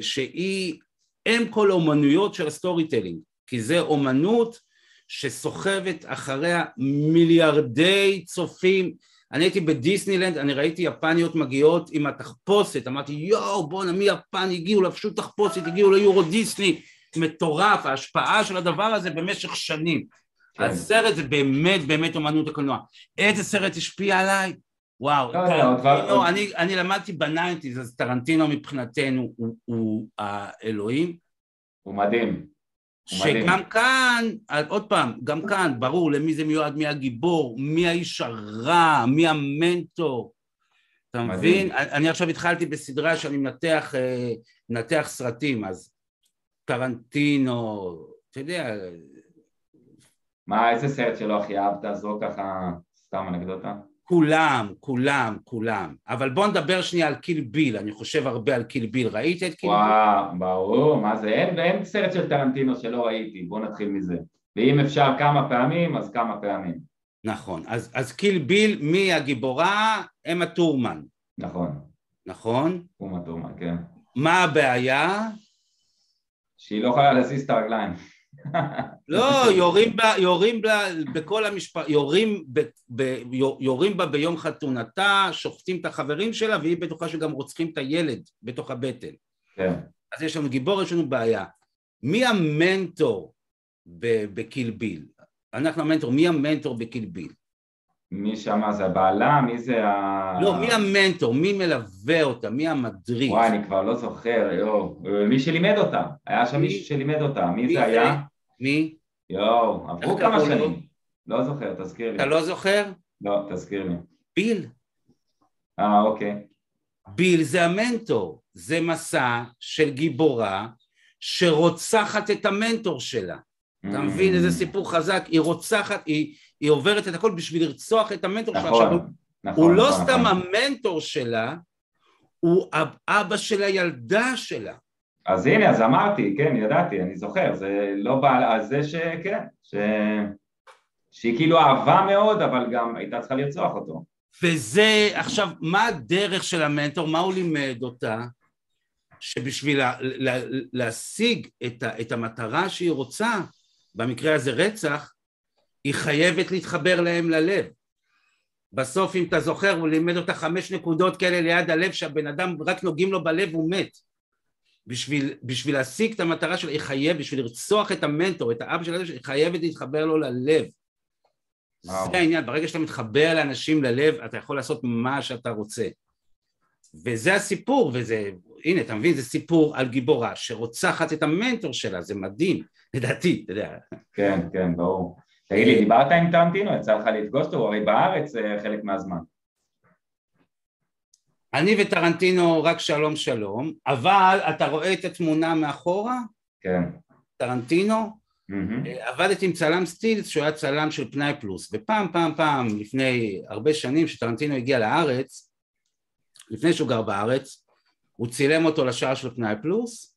שהיא אם כל האומנויות של הסטורי טלינג, כי זה אומנות שסוחבת אחריה מיליארדי צופים. אני הייתי בדיסנילנד, אני ראיתי יפניות מגיעות עם התחפושת, אמרתי יואו בוא'נה מי יפן הגיעו, לבשו תחפושת, הגיעו ליורו דיסני, מטורף, ההשפעה של הדבר הזה במשך שנים. כן. הסרט זה באמת, באמת אומנות הקולנוע. איזה סרט השפיע עליי? וואו, לא טרנטינו, לא, אני, אני למדתי בניינטיז, אז טרנטינו מבחינתנו הוא, הוא האלוהים. הוא מדהים. שגם כאן, עוד פעם, גם כאן, ברור למי זה מיועד, מי הגיבור, מי האיש הרע, מי המנטור. אתה מבין? אני עכשיו התחלתי בסדרה שאני מנתח, מנתח סרטים, אז טרנטינו, אתה יודע... מה, איזה סרט שלא הכי אהבת? זו ככה סתם אנקדוטה? כולם, כולם, כולם. אבל בוא נדבר שנייה על קיל ביל, אני חושב הרבה על קיל ביל. ראית את קיל ביל? וואו, ברור, מה זה? אין, אין סרט של טרנטינו שלא ראיתי, בוא נתחיל מזה. ואם אפשר כמה פעמים, אז כמה פעמים. נכון, אז, אז קיל ביל מהגיבורה, אומא טורמן. נכון. נכון? אומא טורמן, כן. מה הבעיה? שהיא לא יכולה להזיז את הרגליים. לא, יורים בה, יורים בה בכל המשפחה, יורים ב, ב, יורים בה ביום חתונתה, שוחטים את החברים שלה, והיא בטוחה שגם רוצחים את הילד בתוך הבטן. כן. אז יש לנו גיבור, יש לנו בעיה. מי המנטור בקיל ביל? אנחנו המנטור, מי המנטור בקיל ביל? מי שמה זה הבעלה, מי זה ה... לא, מי המנטור, מי מלווה אותה, מי המדריך? וואי, אני כבר לא זוכר, יו, מי שלימד אותה, היה שם מישהו שלימד אותה, מי, מי זה היה? מי? יו, עברו כמה שנים, לא? לא זוכר, תזכיר לי. אתה לא זוכר? לא, תזכיר לי. ביל. אה, אוקיי. ביל זה המנטור, זה מסע של גיבורה שרוצחת את המנטור שלה. אתה מבין איזה סיפור חזק, היא רוצחת, היא, היא עוברת את הכל בשביל לרצוח את המנטור שלה. נכון, נכון, נכון. הוא לא נכון, סתם נכון. המנטור שלה, הוא אבא של הילדה שלה. אז הנה, אז אמרתי, כן, ידעתי, אני זוכר, זה לא בעל, אז זה שכן, ש... שהיא כאילו אהבה מאוד, אבל גם הייתה צריכה לרצוח אותו. וזה, עכשיו, מה הדרך של המנטור, מה הוא לימד אותה? שבשביל לה, לה, להשיג את, ה, את המטרה שהיא רוצה, במקרה הזה רצח, היא חייבת להתחבר להם ללב. בסוף, אם אתה זוכר, הוא לימד אותה חמש נקודות כאלה ליד הלב, שהבן אדם רק נוגעים לו בלב, הוא מת. בשביל, בשביל להשיג את המטרה שלה, היא חייבת, בשביל לרצוח את המנטור, את האבא שלה, היא חייבת להתחבר לו ללב. וואו. זה העניין, ברגע שאתה מתחבר לאנשים ללב, אתה יכול לעשות מה שאתה רוצה. וזה הסיפור, וזה, הנה, אתה מבין, זה סיפור על גיבורה שרוצחת את המנטור שלה, זה מדהים, לדעתי, אתה יודע. כן, כן, ברור. תגיד לי, דיברת עם טרנטינו, יצא לך לפגוש אותו, הוא הרי בארץ חלק מהזמן. אני וטרנטינו רק שלום שלום, אבל אתה רואה את התמונה מאחורה? כן. טרנטינו? עבדתי עם צלם סטילס, שהוא היה צלם של פנאי פלוס, ופעם, פעם, פעם, לפני הרבה שנים שטרנטינו הגיע לארץ, לפני שהוא גר בארץ, הוא צילם אותו לשעה של פנאי פלוס,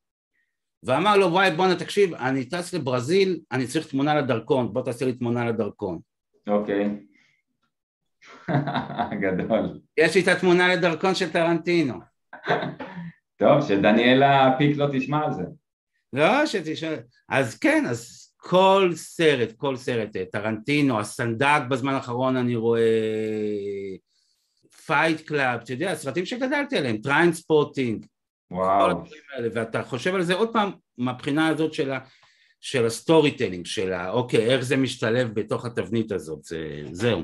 ואמר לו, וואי, בוא נתקשיב, אני טס לברזיל, אני צריך תמונה לדרכון, בוא תעשה לי תמונה לדרכון. אוקיי. גדול. יש לי את התמונה לדרכון של טרנטינו. טוב, שדניאלה פיק לא תשמע על זה. לא, שתשמע. אז כן, אז כל סרט, כל סרט, טרנטינו, הסנדק בזמן האחרון אני רואה... פייט קלאב, אתה יודע, הסרטים שגדלתי עליהם, טריינספוטינג, כל הדברים האלה, ואתה חושב על זה עוד פעם, מהבחינה הזאת של, ה, של הסטורי טיילינג, של האוקיי, איך זה משתלב בתוך התבנית הזאת, זה, זהו.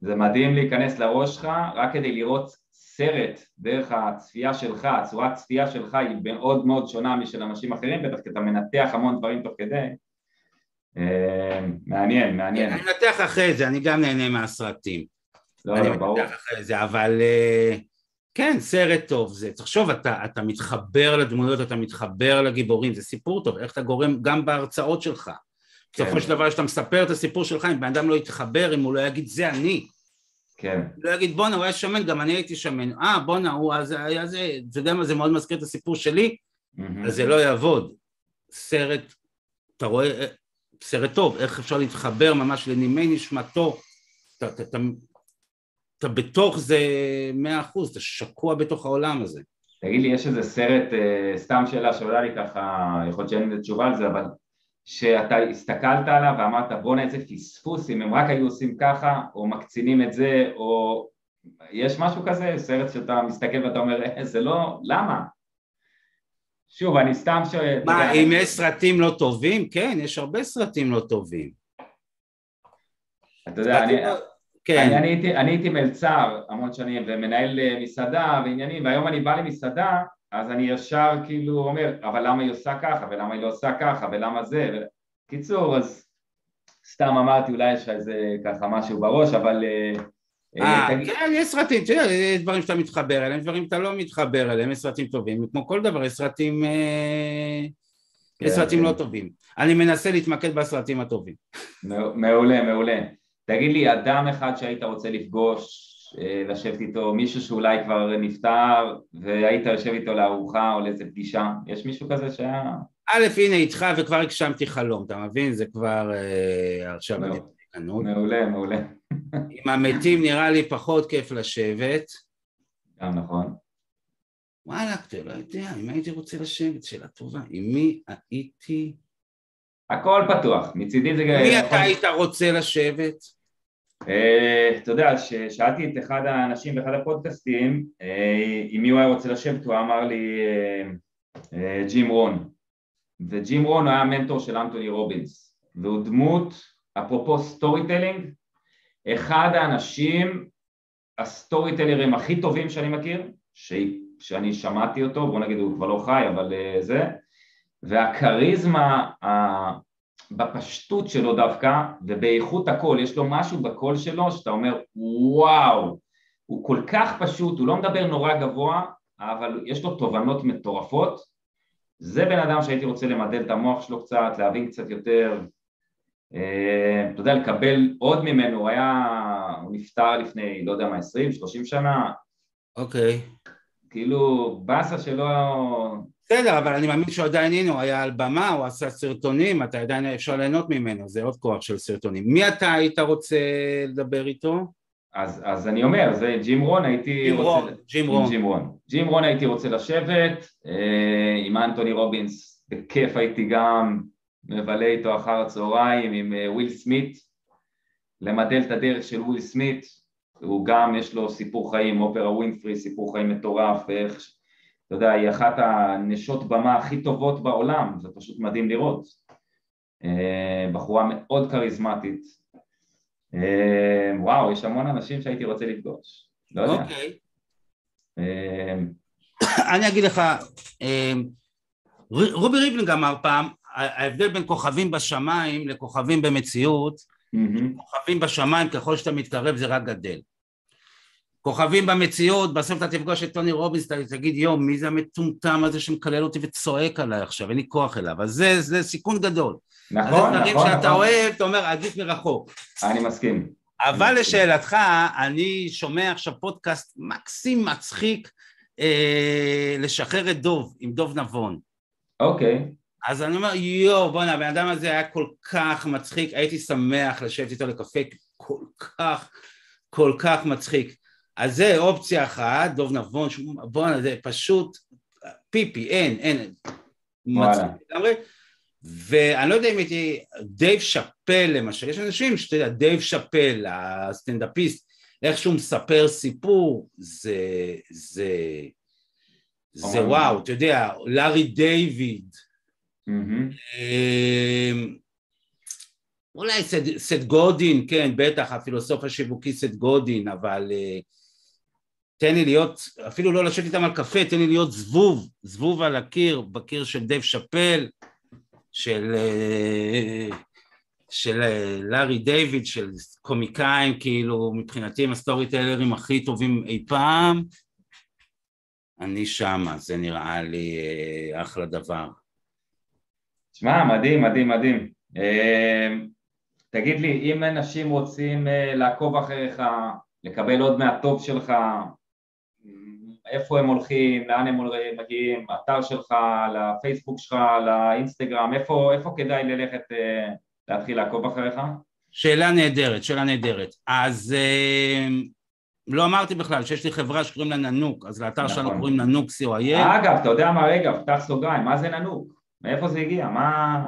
זה מדהים להיכנס לראש שלך, רק כדי לראות סרט דרך הצפייה שלך, הצורת הצפייה שלך היא מאוד מאוד שונה משל אנשים אחרים, בטח כי אתה מנתח המון דברים תוך כדי. מעניין, מעניין. אני מנתח אחרי זה, אני גם נהנה מהסרטים. אני מתאר אחרי זה, אבל כן, סרט טוב זה, תחשוב, אתה מתחבר לדמויות, אתה מתחבר לגיבורים, זה סיפור טוב, איך אתה גורם גם בהרצאות שלך, בסופו של דבר שאתה מספר את הסיפור שלך, אם באדם לא יתחבר, אם הוא לא יגיד זה אני, לא יגיד בונה, הוא היה שמן, גם אני הייתי שמן, אה בונה, הוא היה זה, אתה יודע מה, זה מאוד מזכיר את הסיפור שלי, אז זה לא יעבוד, סרט, אתה רואה, סרט טוב, איך אפשר להתחבר ממש לנימי נשמתו, אתה... אתה בתוך זה מאה אחוז, אתה שקוע בתוך העולם הזה. תגיד לי, יש איזה סרט, סתם שאלה שעולה לי ככה, יכול להיות שאין לי תשובה על זה, אבל שאתה הסתכלת עליו ואמרת, בוא נעשה פספוס, אם הם רק היו עושים ככה, או מקצינים את זה, או יש משהו כזה, סרט שאתה מסתכל ואתה אומר, זה לא, למה? שוב, אני סתם שואל... מה, אם יש סרטים לא טובים? כן, יש הרבה סרטים לא טובים. אתה יודע, אני... כן. אני, אני, הייתי, אני הייתי מלצר המון שנים ומנהל מסעדה ועניינים, והיום אני בא למסעדה, אז אני ישר כאילו אומר, אבל למה היא עושה ככה, ולמה היא לא עושה ככה, ולמה זה, ו... קיצור, אז סתם אמרתי, אולי יש איזה ככה משהו בראש, אבל... אה, תגיד... כן, יש סרטים, תראה, יש דברים שאתה מתחבר אליהם, דברים שאתה לא מתחבר אליהם, יש סרטים טובים, כמו כל דבר, יש סרטים, אה... כן, יש סרטים כן. לא טובים. אני מנסה להתמקד בסרטים הטובים. מעולה, מעולה. תגיד לי, אדם אחד שהיית רוצה לפגוש, לשבת איתו, מישהו שאולי כבר נפטר, והיית יושב איתו לארוחה או לאיזה פגישה, יש מישהו כזה שהיה... א', הנה איתך וכבר הגשמתי חלום, אתה מבין? זה כבר... עכשיו אני... מעולה, מעולה. עם המתים נראה לי פחות כיף לשבת. גם נכון. וואלה, אתה לא יודע, אם הייתי רוצה לשבת, שאלה טובה, עם מי הייתי הכל פתוח, מצידי זה... מי אתה היית רוצה לשבת? אתה יודע, שאלתי את אחד האנשים באחד הפודקאסטים, עם מי הוא היה רוצה לשבת, הוא אמר לי ג'ים רון, וג'ים רון היה המנטור של אנטוני רובינס, והוא דמות, אפרופו סטורי טלינג, אחד האנשים, הסטורי טלרים הכי טובים שאני מכיר, שאני שמעתי אותו, בוא נגיד הוא כבר לא חי, אבל זה... והקריזמה בפשטות שלו דווקא, ובאיכות הקול, יש לו משהו בקול שלו, שאתה אומר, וואו, הוא כל כך פשוט, הוא לא מדבר נורא גבוה, אבל יש לו תובנות מטורפות, זה בן אדם שהייתי רוצה למדל את המוח שלו קצת, להבין קצת יותר, אתה יודע, לקבל עוד ממנו, הוא היה, הוא נפטר לפני, לא יודע מה, עשרים, שלושים שנה, אוקיי, כאילו, בסה שלו, בסדר, אבל אני מאמין שעדיין הנה, הוא היה על במה, הוא עשה סרטונים, אתה עדיין אפשר ליהנות ממנו, זה עוד כוח של סרטונים. מי אתה היית רוצה לדבר איתו? אז, אז אני אומר, זה ג'ים רון, הייתי ג'ים רוצה... ג'ים רון, ג'ים רון. ג'ים רון הייתי רוצה לשבת, אה, עם אנטוני רובינס, בכיף הייתי גם מבלה איתו אחר הצהריים, עם אה, וויל סמית, למדל את הדרך של וויל סמית, הוא גם, יש לו סיפור חיים, אופרה ווינפרי, סיפור חיים מטורף, ואיך... אתה יודע, היא אחת הנשות במה הכי טובות בעולם, זה פשוט מדהים לראות. בחורה מאוד כריזמטית. וואו, יש המון אנשים שהייתי רוצה לפגוש. לא יודע. אני אגיד לך, רובי ריבלין אמר פעם, ההבדל בין כוכבים בשמיים לכוכבים במציאות, כוכבים בשמיים ככל שאתה מתקרב זה רק גדל. כוכבים במציאות, בסוף אתה תפגוש את טוני רובינס, אתה תגיד, יום, מי זה המטומטם הזה שמקלל אותי וצועק עליי עכשיו, אין לי כוח אליו, אז זה, זה סיכון גדול. נכון, נכון. אז הדברים נכון, שאתה נכון. אוהב, אתה אומר, עדיף מרחוק. אני מסכים. אבל אני לשאלתך, מסכים. אני שומע עכשיו פודקאסט מקסים מצחיק, אה, לשחרר את דוב, עם דוב נבון. אוקיי. אז אני אומר, יו, בוא נה, בן אדם הזה היה כל כך מצחיק, הייתי שמח לשבת איתו לקפה, כל כך, כל כך מצחיק. אז זה אופציה אחת, דוב נבון, בואנה, זה פשוט פיפי, אין, אין, מצליח לגמרי, ואני לא יודע אם הייתי, דייב שפל למשל, יש אנשים שאתה יודע, דייב שפל, הסטנדאפיסט, איך שהוא מספר סיפור, זה, זה, זה וואו, אתה יודע, לארי דייוויד, אולי סד גודין, כן, בטח, הפילוסוף השיווקי סד גודין, אבל... תן לי להיות, אפילו לא לשבת איתם על קפה, תן לי להיות זבוב, זבוב על הקיר, בקיר של דייב שפל, של, של לארי דייוויד, של קומיקאים, כאילו מבחינתי, הסטורי טיילרים הכי טובים אי פעם, אני שמה, זה נראה לי אחלה דבר. שמע, מדהים, מדהים, מדהים. תגיד לי, אם אנשים רוצים לעקוב אחריך, לקבל עוד מהטוב שלך, איפה הם הולכים, לאן הם מגיעים, אתר שלך, לפייסבוק שלך, לאינסטגרם, איפה, איפה כדאי ללכת להתחיל לעקוב אחריך? שאלה נהדרת, שאלה נהדרת. אז לא אמרתי בכלל שיש לי חברה שקוראים לה ננוק, אז לאתר נכון. שלנו קוראים ננוק סי או איי. אגב, אתה יודע מה, רגע, פתח סוגריים, מה זה ננוק? מאיפה זה הגיע? מה,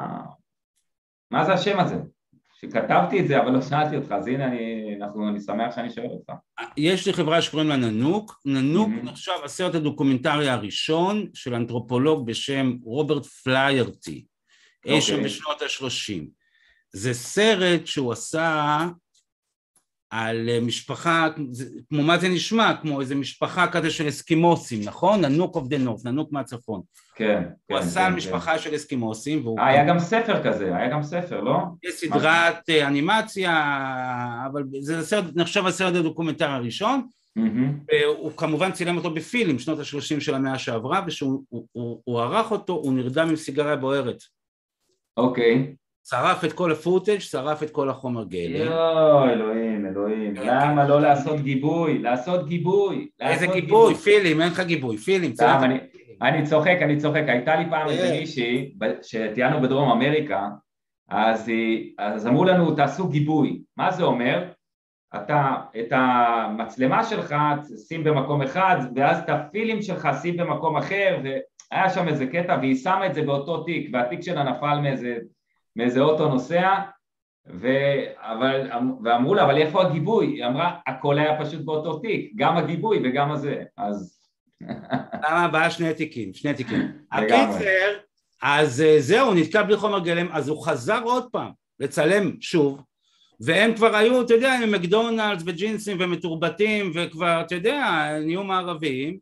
מה זה השם הזה? שכתבתי את זה, אבל לא שאלתי אותך, אז הנה אני, אנחנו, אני שמח שאני שואל אותך. יש לי חברה שקוראים לה ננוק, ננוק mm-hmm. נחשב הסרט הדוקומנטרי הראשון של אנתרופולוג בשם רוברט פלירטי, okay. אישר בשנות ה-שלושים. זה סרט שהוא עשה על משפחה, כמו מה זה נשמע, כמו איזו משפחה כזה של אסקימוסים, נכון? ננוק אוף דה נוף, ננוק מהצפון. כן. הוא עשה על משפחה של אסקימוסים. היה גם ספר כזה, היה גם ספר, לא? יש סדרת אנימציה, אבל זה נחשב הסרט הדוקומנטרי הראשון, הוא כמובן צילם אותו בפילם, שנות ה-שלושים של המאה שעברה, ושהוא ערך אותו, הוא נרדם עם סיגריה בוערת. אוקיי. שרף את כל הפוטג', שרף את כל החומר גלם. יואו, אלוהים, אלוהים. למה לא לעשות גיבוי? לעשות גיבוי. איזה גיבוי? פילים, אין לך גיבוי. פילים, צלם. אני צוחק, אני צוחק. הייתה לי פעם איזה מישהי, שתיינו בדרום אמריקה, אז אמרו לנו, תעשו גיבוי. מה זה אומר? אתה, את המצלמה שלך, שים במקום אחד, ואז את הפילים שלך, שים במקום אחר, והיה שם איזה קטע, והיא שמה את זה באותו תיק, והתיק שלה נפל מאיזה מאיזה אוטו נוסע, ו... אבל... ואמרו לה, אבל איפה הגיבוי? היא אמרה, הכל היה פשוט באותו תיק, גם הגיבוי וגם הזה, אז... למה הבאה שני תיקים, שני תיקים. הקיצר, אז זהו, נתקע בלי חומר גלם, אז הוא חזר עוד פעם לצלם שוב, והם כבר היו, אתה יודע, עם מקדונלדס וג'ינסים ומתורבטים, וכבר, אתה יודע, נהיו מערביים,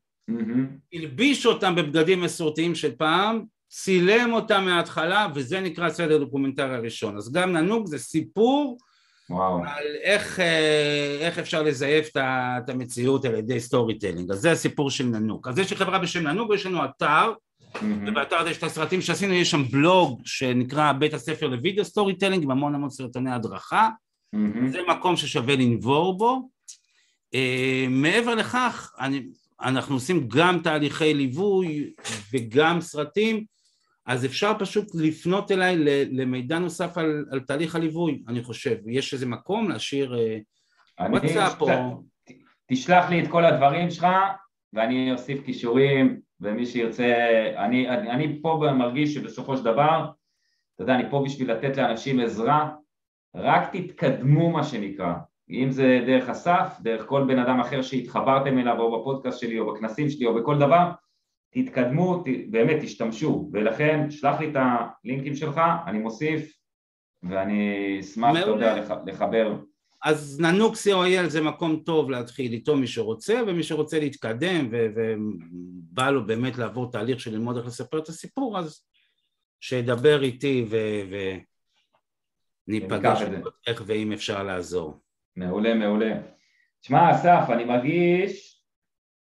הלביש אותם בבגדים מסורתיים של פעם, צילם אותם מההתחלה, וזה נקרא סדר דוקומנטרי הראשון. אז גם ננוק זה סיפור על איך, איך אפשר לזייף את המציאות על ידי סטורי טיילינג. אז זה הסיפור של ננוק. אז יש חברה בשם ננוק, ויש לנו אתר, ובאתר הזה יש את הסרטים שעשינו, יש שם בלוג שנקרא בית הספר לוידאו סטורי טיילינג, עם המון המון סרטני הדרכה. זה מקום ששווה לנבור בו. מעבר לכך, אני... אנחנו עושים גם תהליכי ליווי וגם סרטים, אז אפשר פשוט לפנות אליי למידע נוסף על, על תהליך הליווי, אני חושב. יש איזה מקום להשאיר וואטסאפ או... תשלח לי את כל הדברים שלך, ואני אוסיף קישורים, ומי שירצה... אני, אני, אני פה מרגיש שבסופו של דבר, אתה יודע, אני פה בשביל לתת לאנשים עזרה, רק תתקדמו מה שנקרא. אם זה דרך אסף, דרך כל בן אדם אחר שהתחברתם אליו, או בפודקאסט שלי, או בכנסים שלי, או בכל דבר, תתקדמו, ת... באמת תשתמשו, ולכן שלח לי את הלינקים שלך, אני מוסיף, ואני אשמח, אתה יודע, לח... לחבר. אז ננוק סי או איי אל זה מקום טוב להתחיל איתו מי שרוצה, ומי שרוצה להתקדם, ו... ובא לו באמת לעבור תהליך של ללמוד איך לספר את הסיפור, אז שידבר איתי, ו... וניפגש איך ואם אפשר לעזור. מעולה, מעולה. תשמע, אסף, אני מרגיש,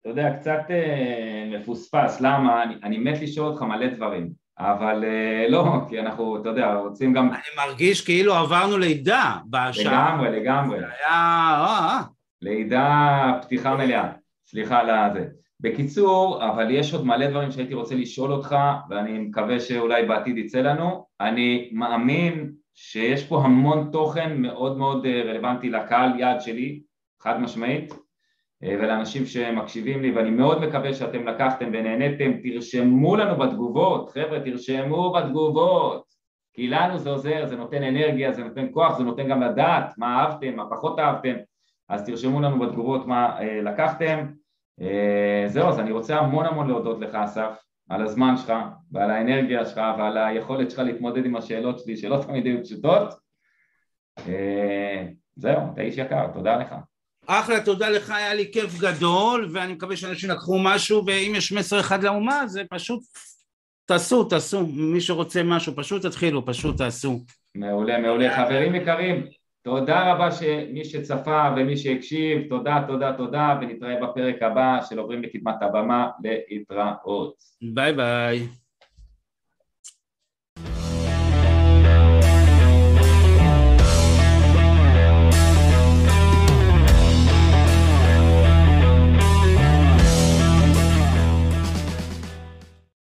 אתה יודע, קצת אה, מפוספס, למה? אני, אני מת לשאול אותך מלא דברים, אבל אה, לא, כי אנחנו, אתה יודע, רוצים גם... אני מרגיש כאילו עברנו לידה בשעה. לגמרי, לגמרי. זה היה... לידה, פתיחה מלאה. סליחה על הזה. בקיצור, אבל יש עוד מלא דברים שהייתי רוצה לשאול אותך, ואני מקווה שאולי בעתיד יצא לנו. אני מאמין... שיש פה המון תוכן מאוד מאוד רלוונטי לקהל יעד שלי, חד משמעית, ולאנשים שמקשיבים לי, ואני מאוד מקווה שאתם לקחתם ונהנתם, תרשמו לנו בתגובות, חבר'ה, תרשמו בתגובות, כי לנו זה עוזר, זה נותן אנרגיה, זה נותן כוח, זה נותן גם לדעת מה אהבתם, מה פחות אהבתם, אז תרשמו לנו בתגובות מה לקחתם, זהו, אז אני רוצה המון המון להודות לך, אסף, על הזמן שלך, ועל האנרגיה שלך, ועל היכולת שלך להתמודד עם השאלות שלי, שאלות תמיד היו פשוטות. זהו, אתה איש יקר, תודה לך. אחלה, תודה לך, היה לי כיף גדול, ואני מקווה שאנשים לקחו משהו, ואם יש מסר אחד לאומה, זה פשוט תעשו, תעשו, מי שרוצה משהו, פשוט תתחילו, פשוט תעשו. מעולה, מעולה, חברים יקרים, תודה רבה שמי שצפה ומי שהקשיב, תודה, תודה, תודה, ונתראה בפרק הבא של עוברים לקדמת הבמה, להתראות. ביי ביי.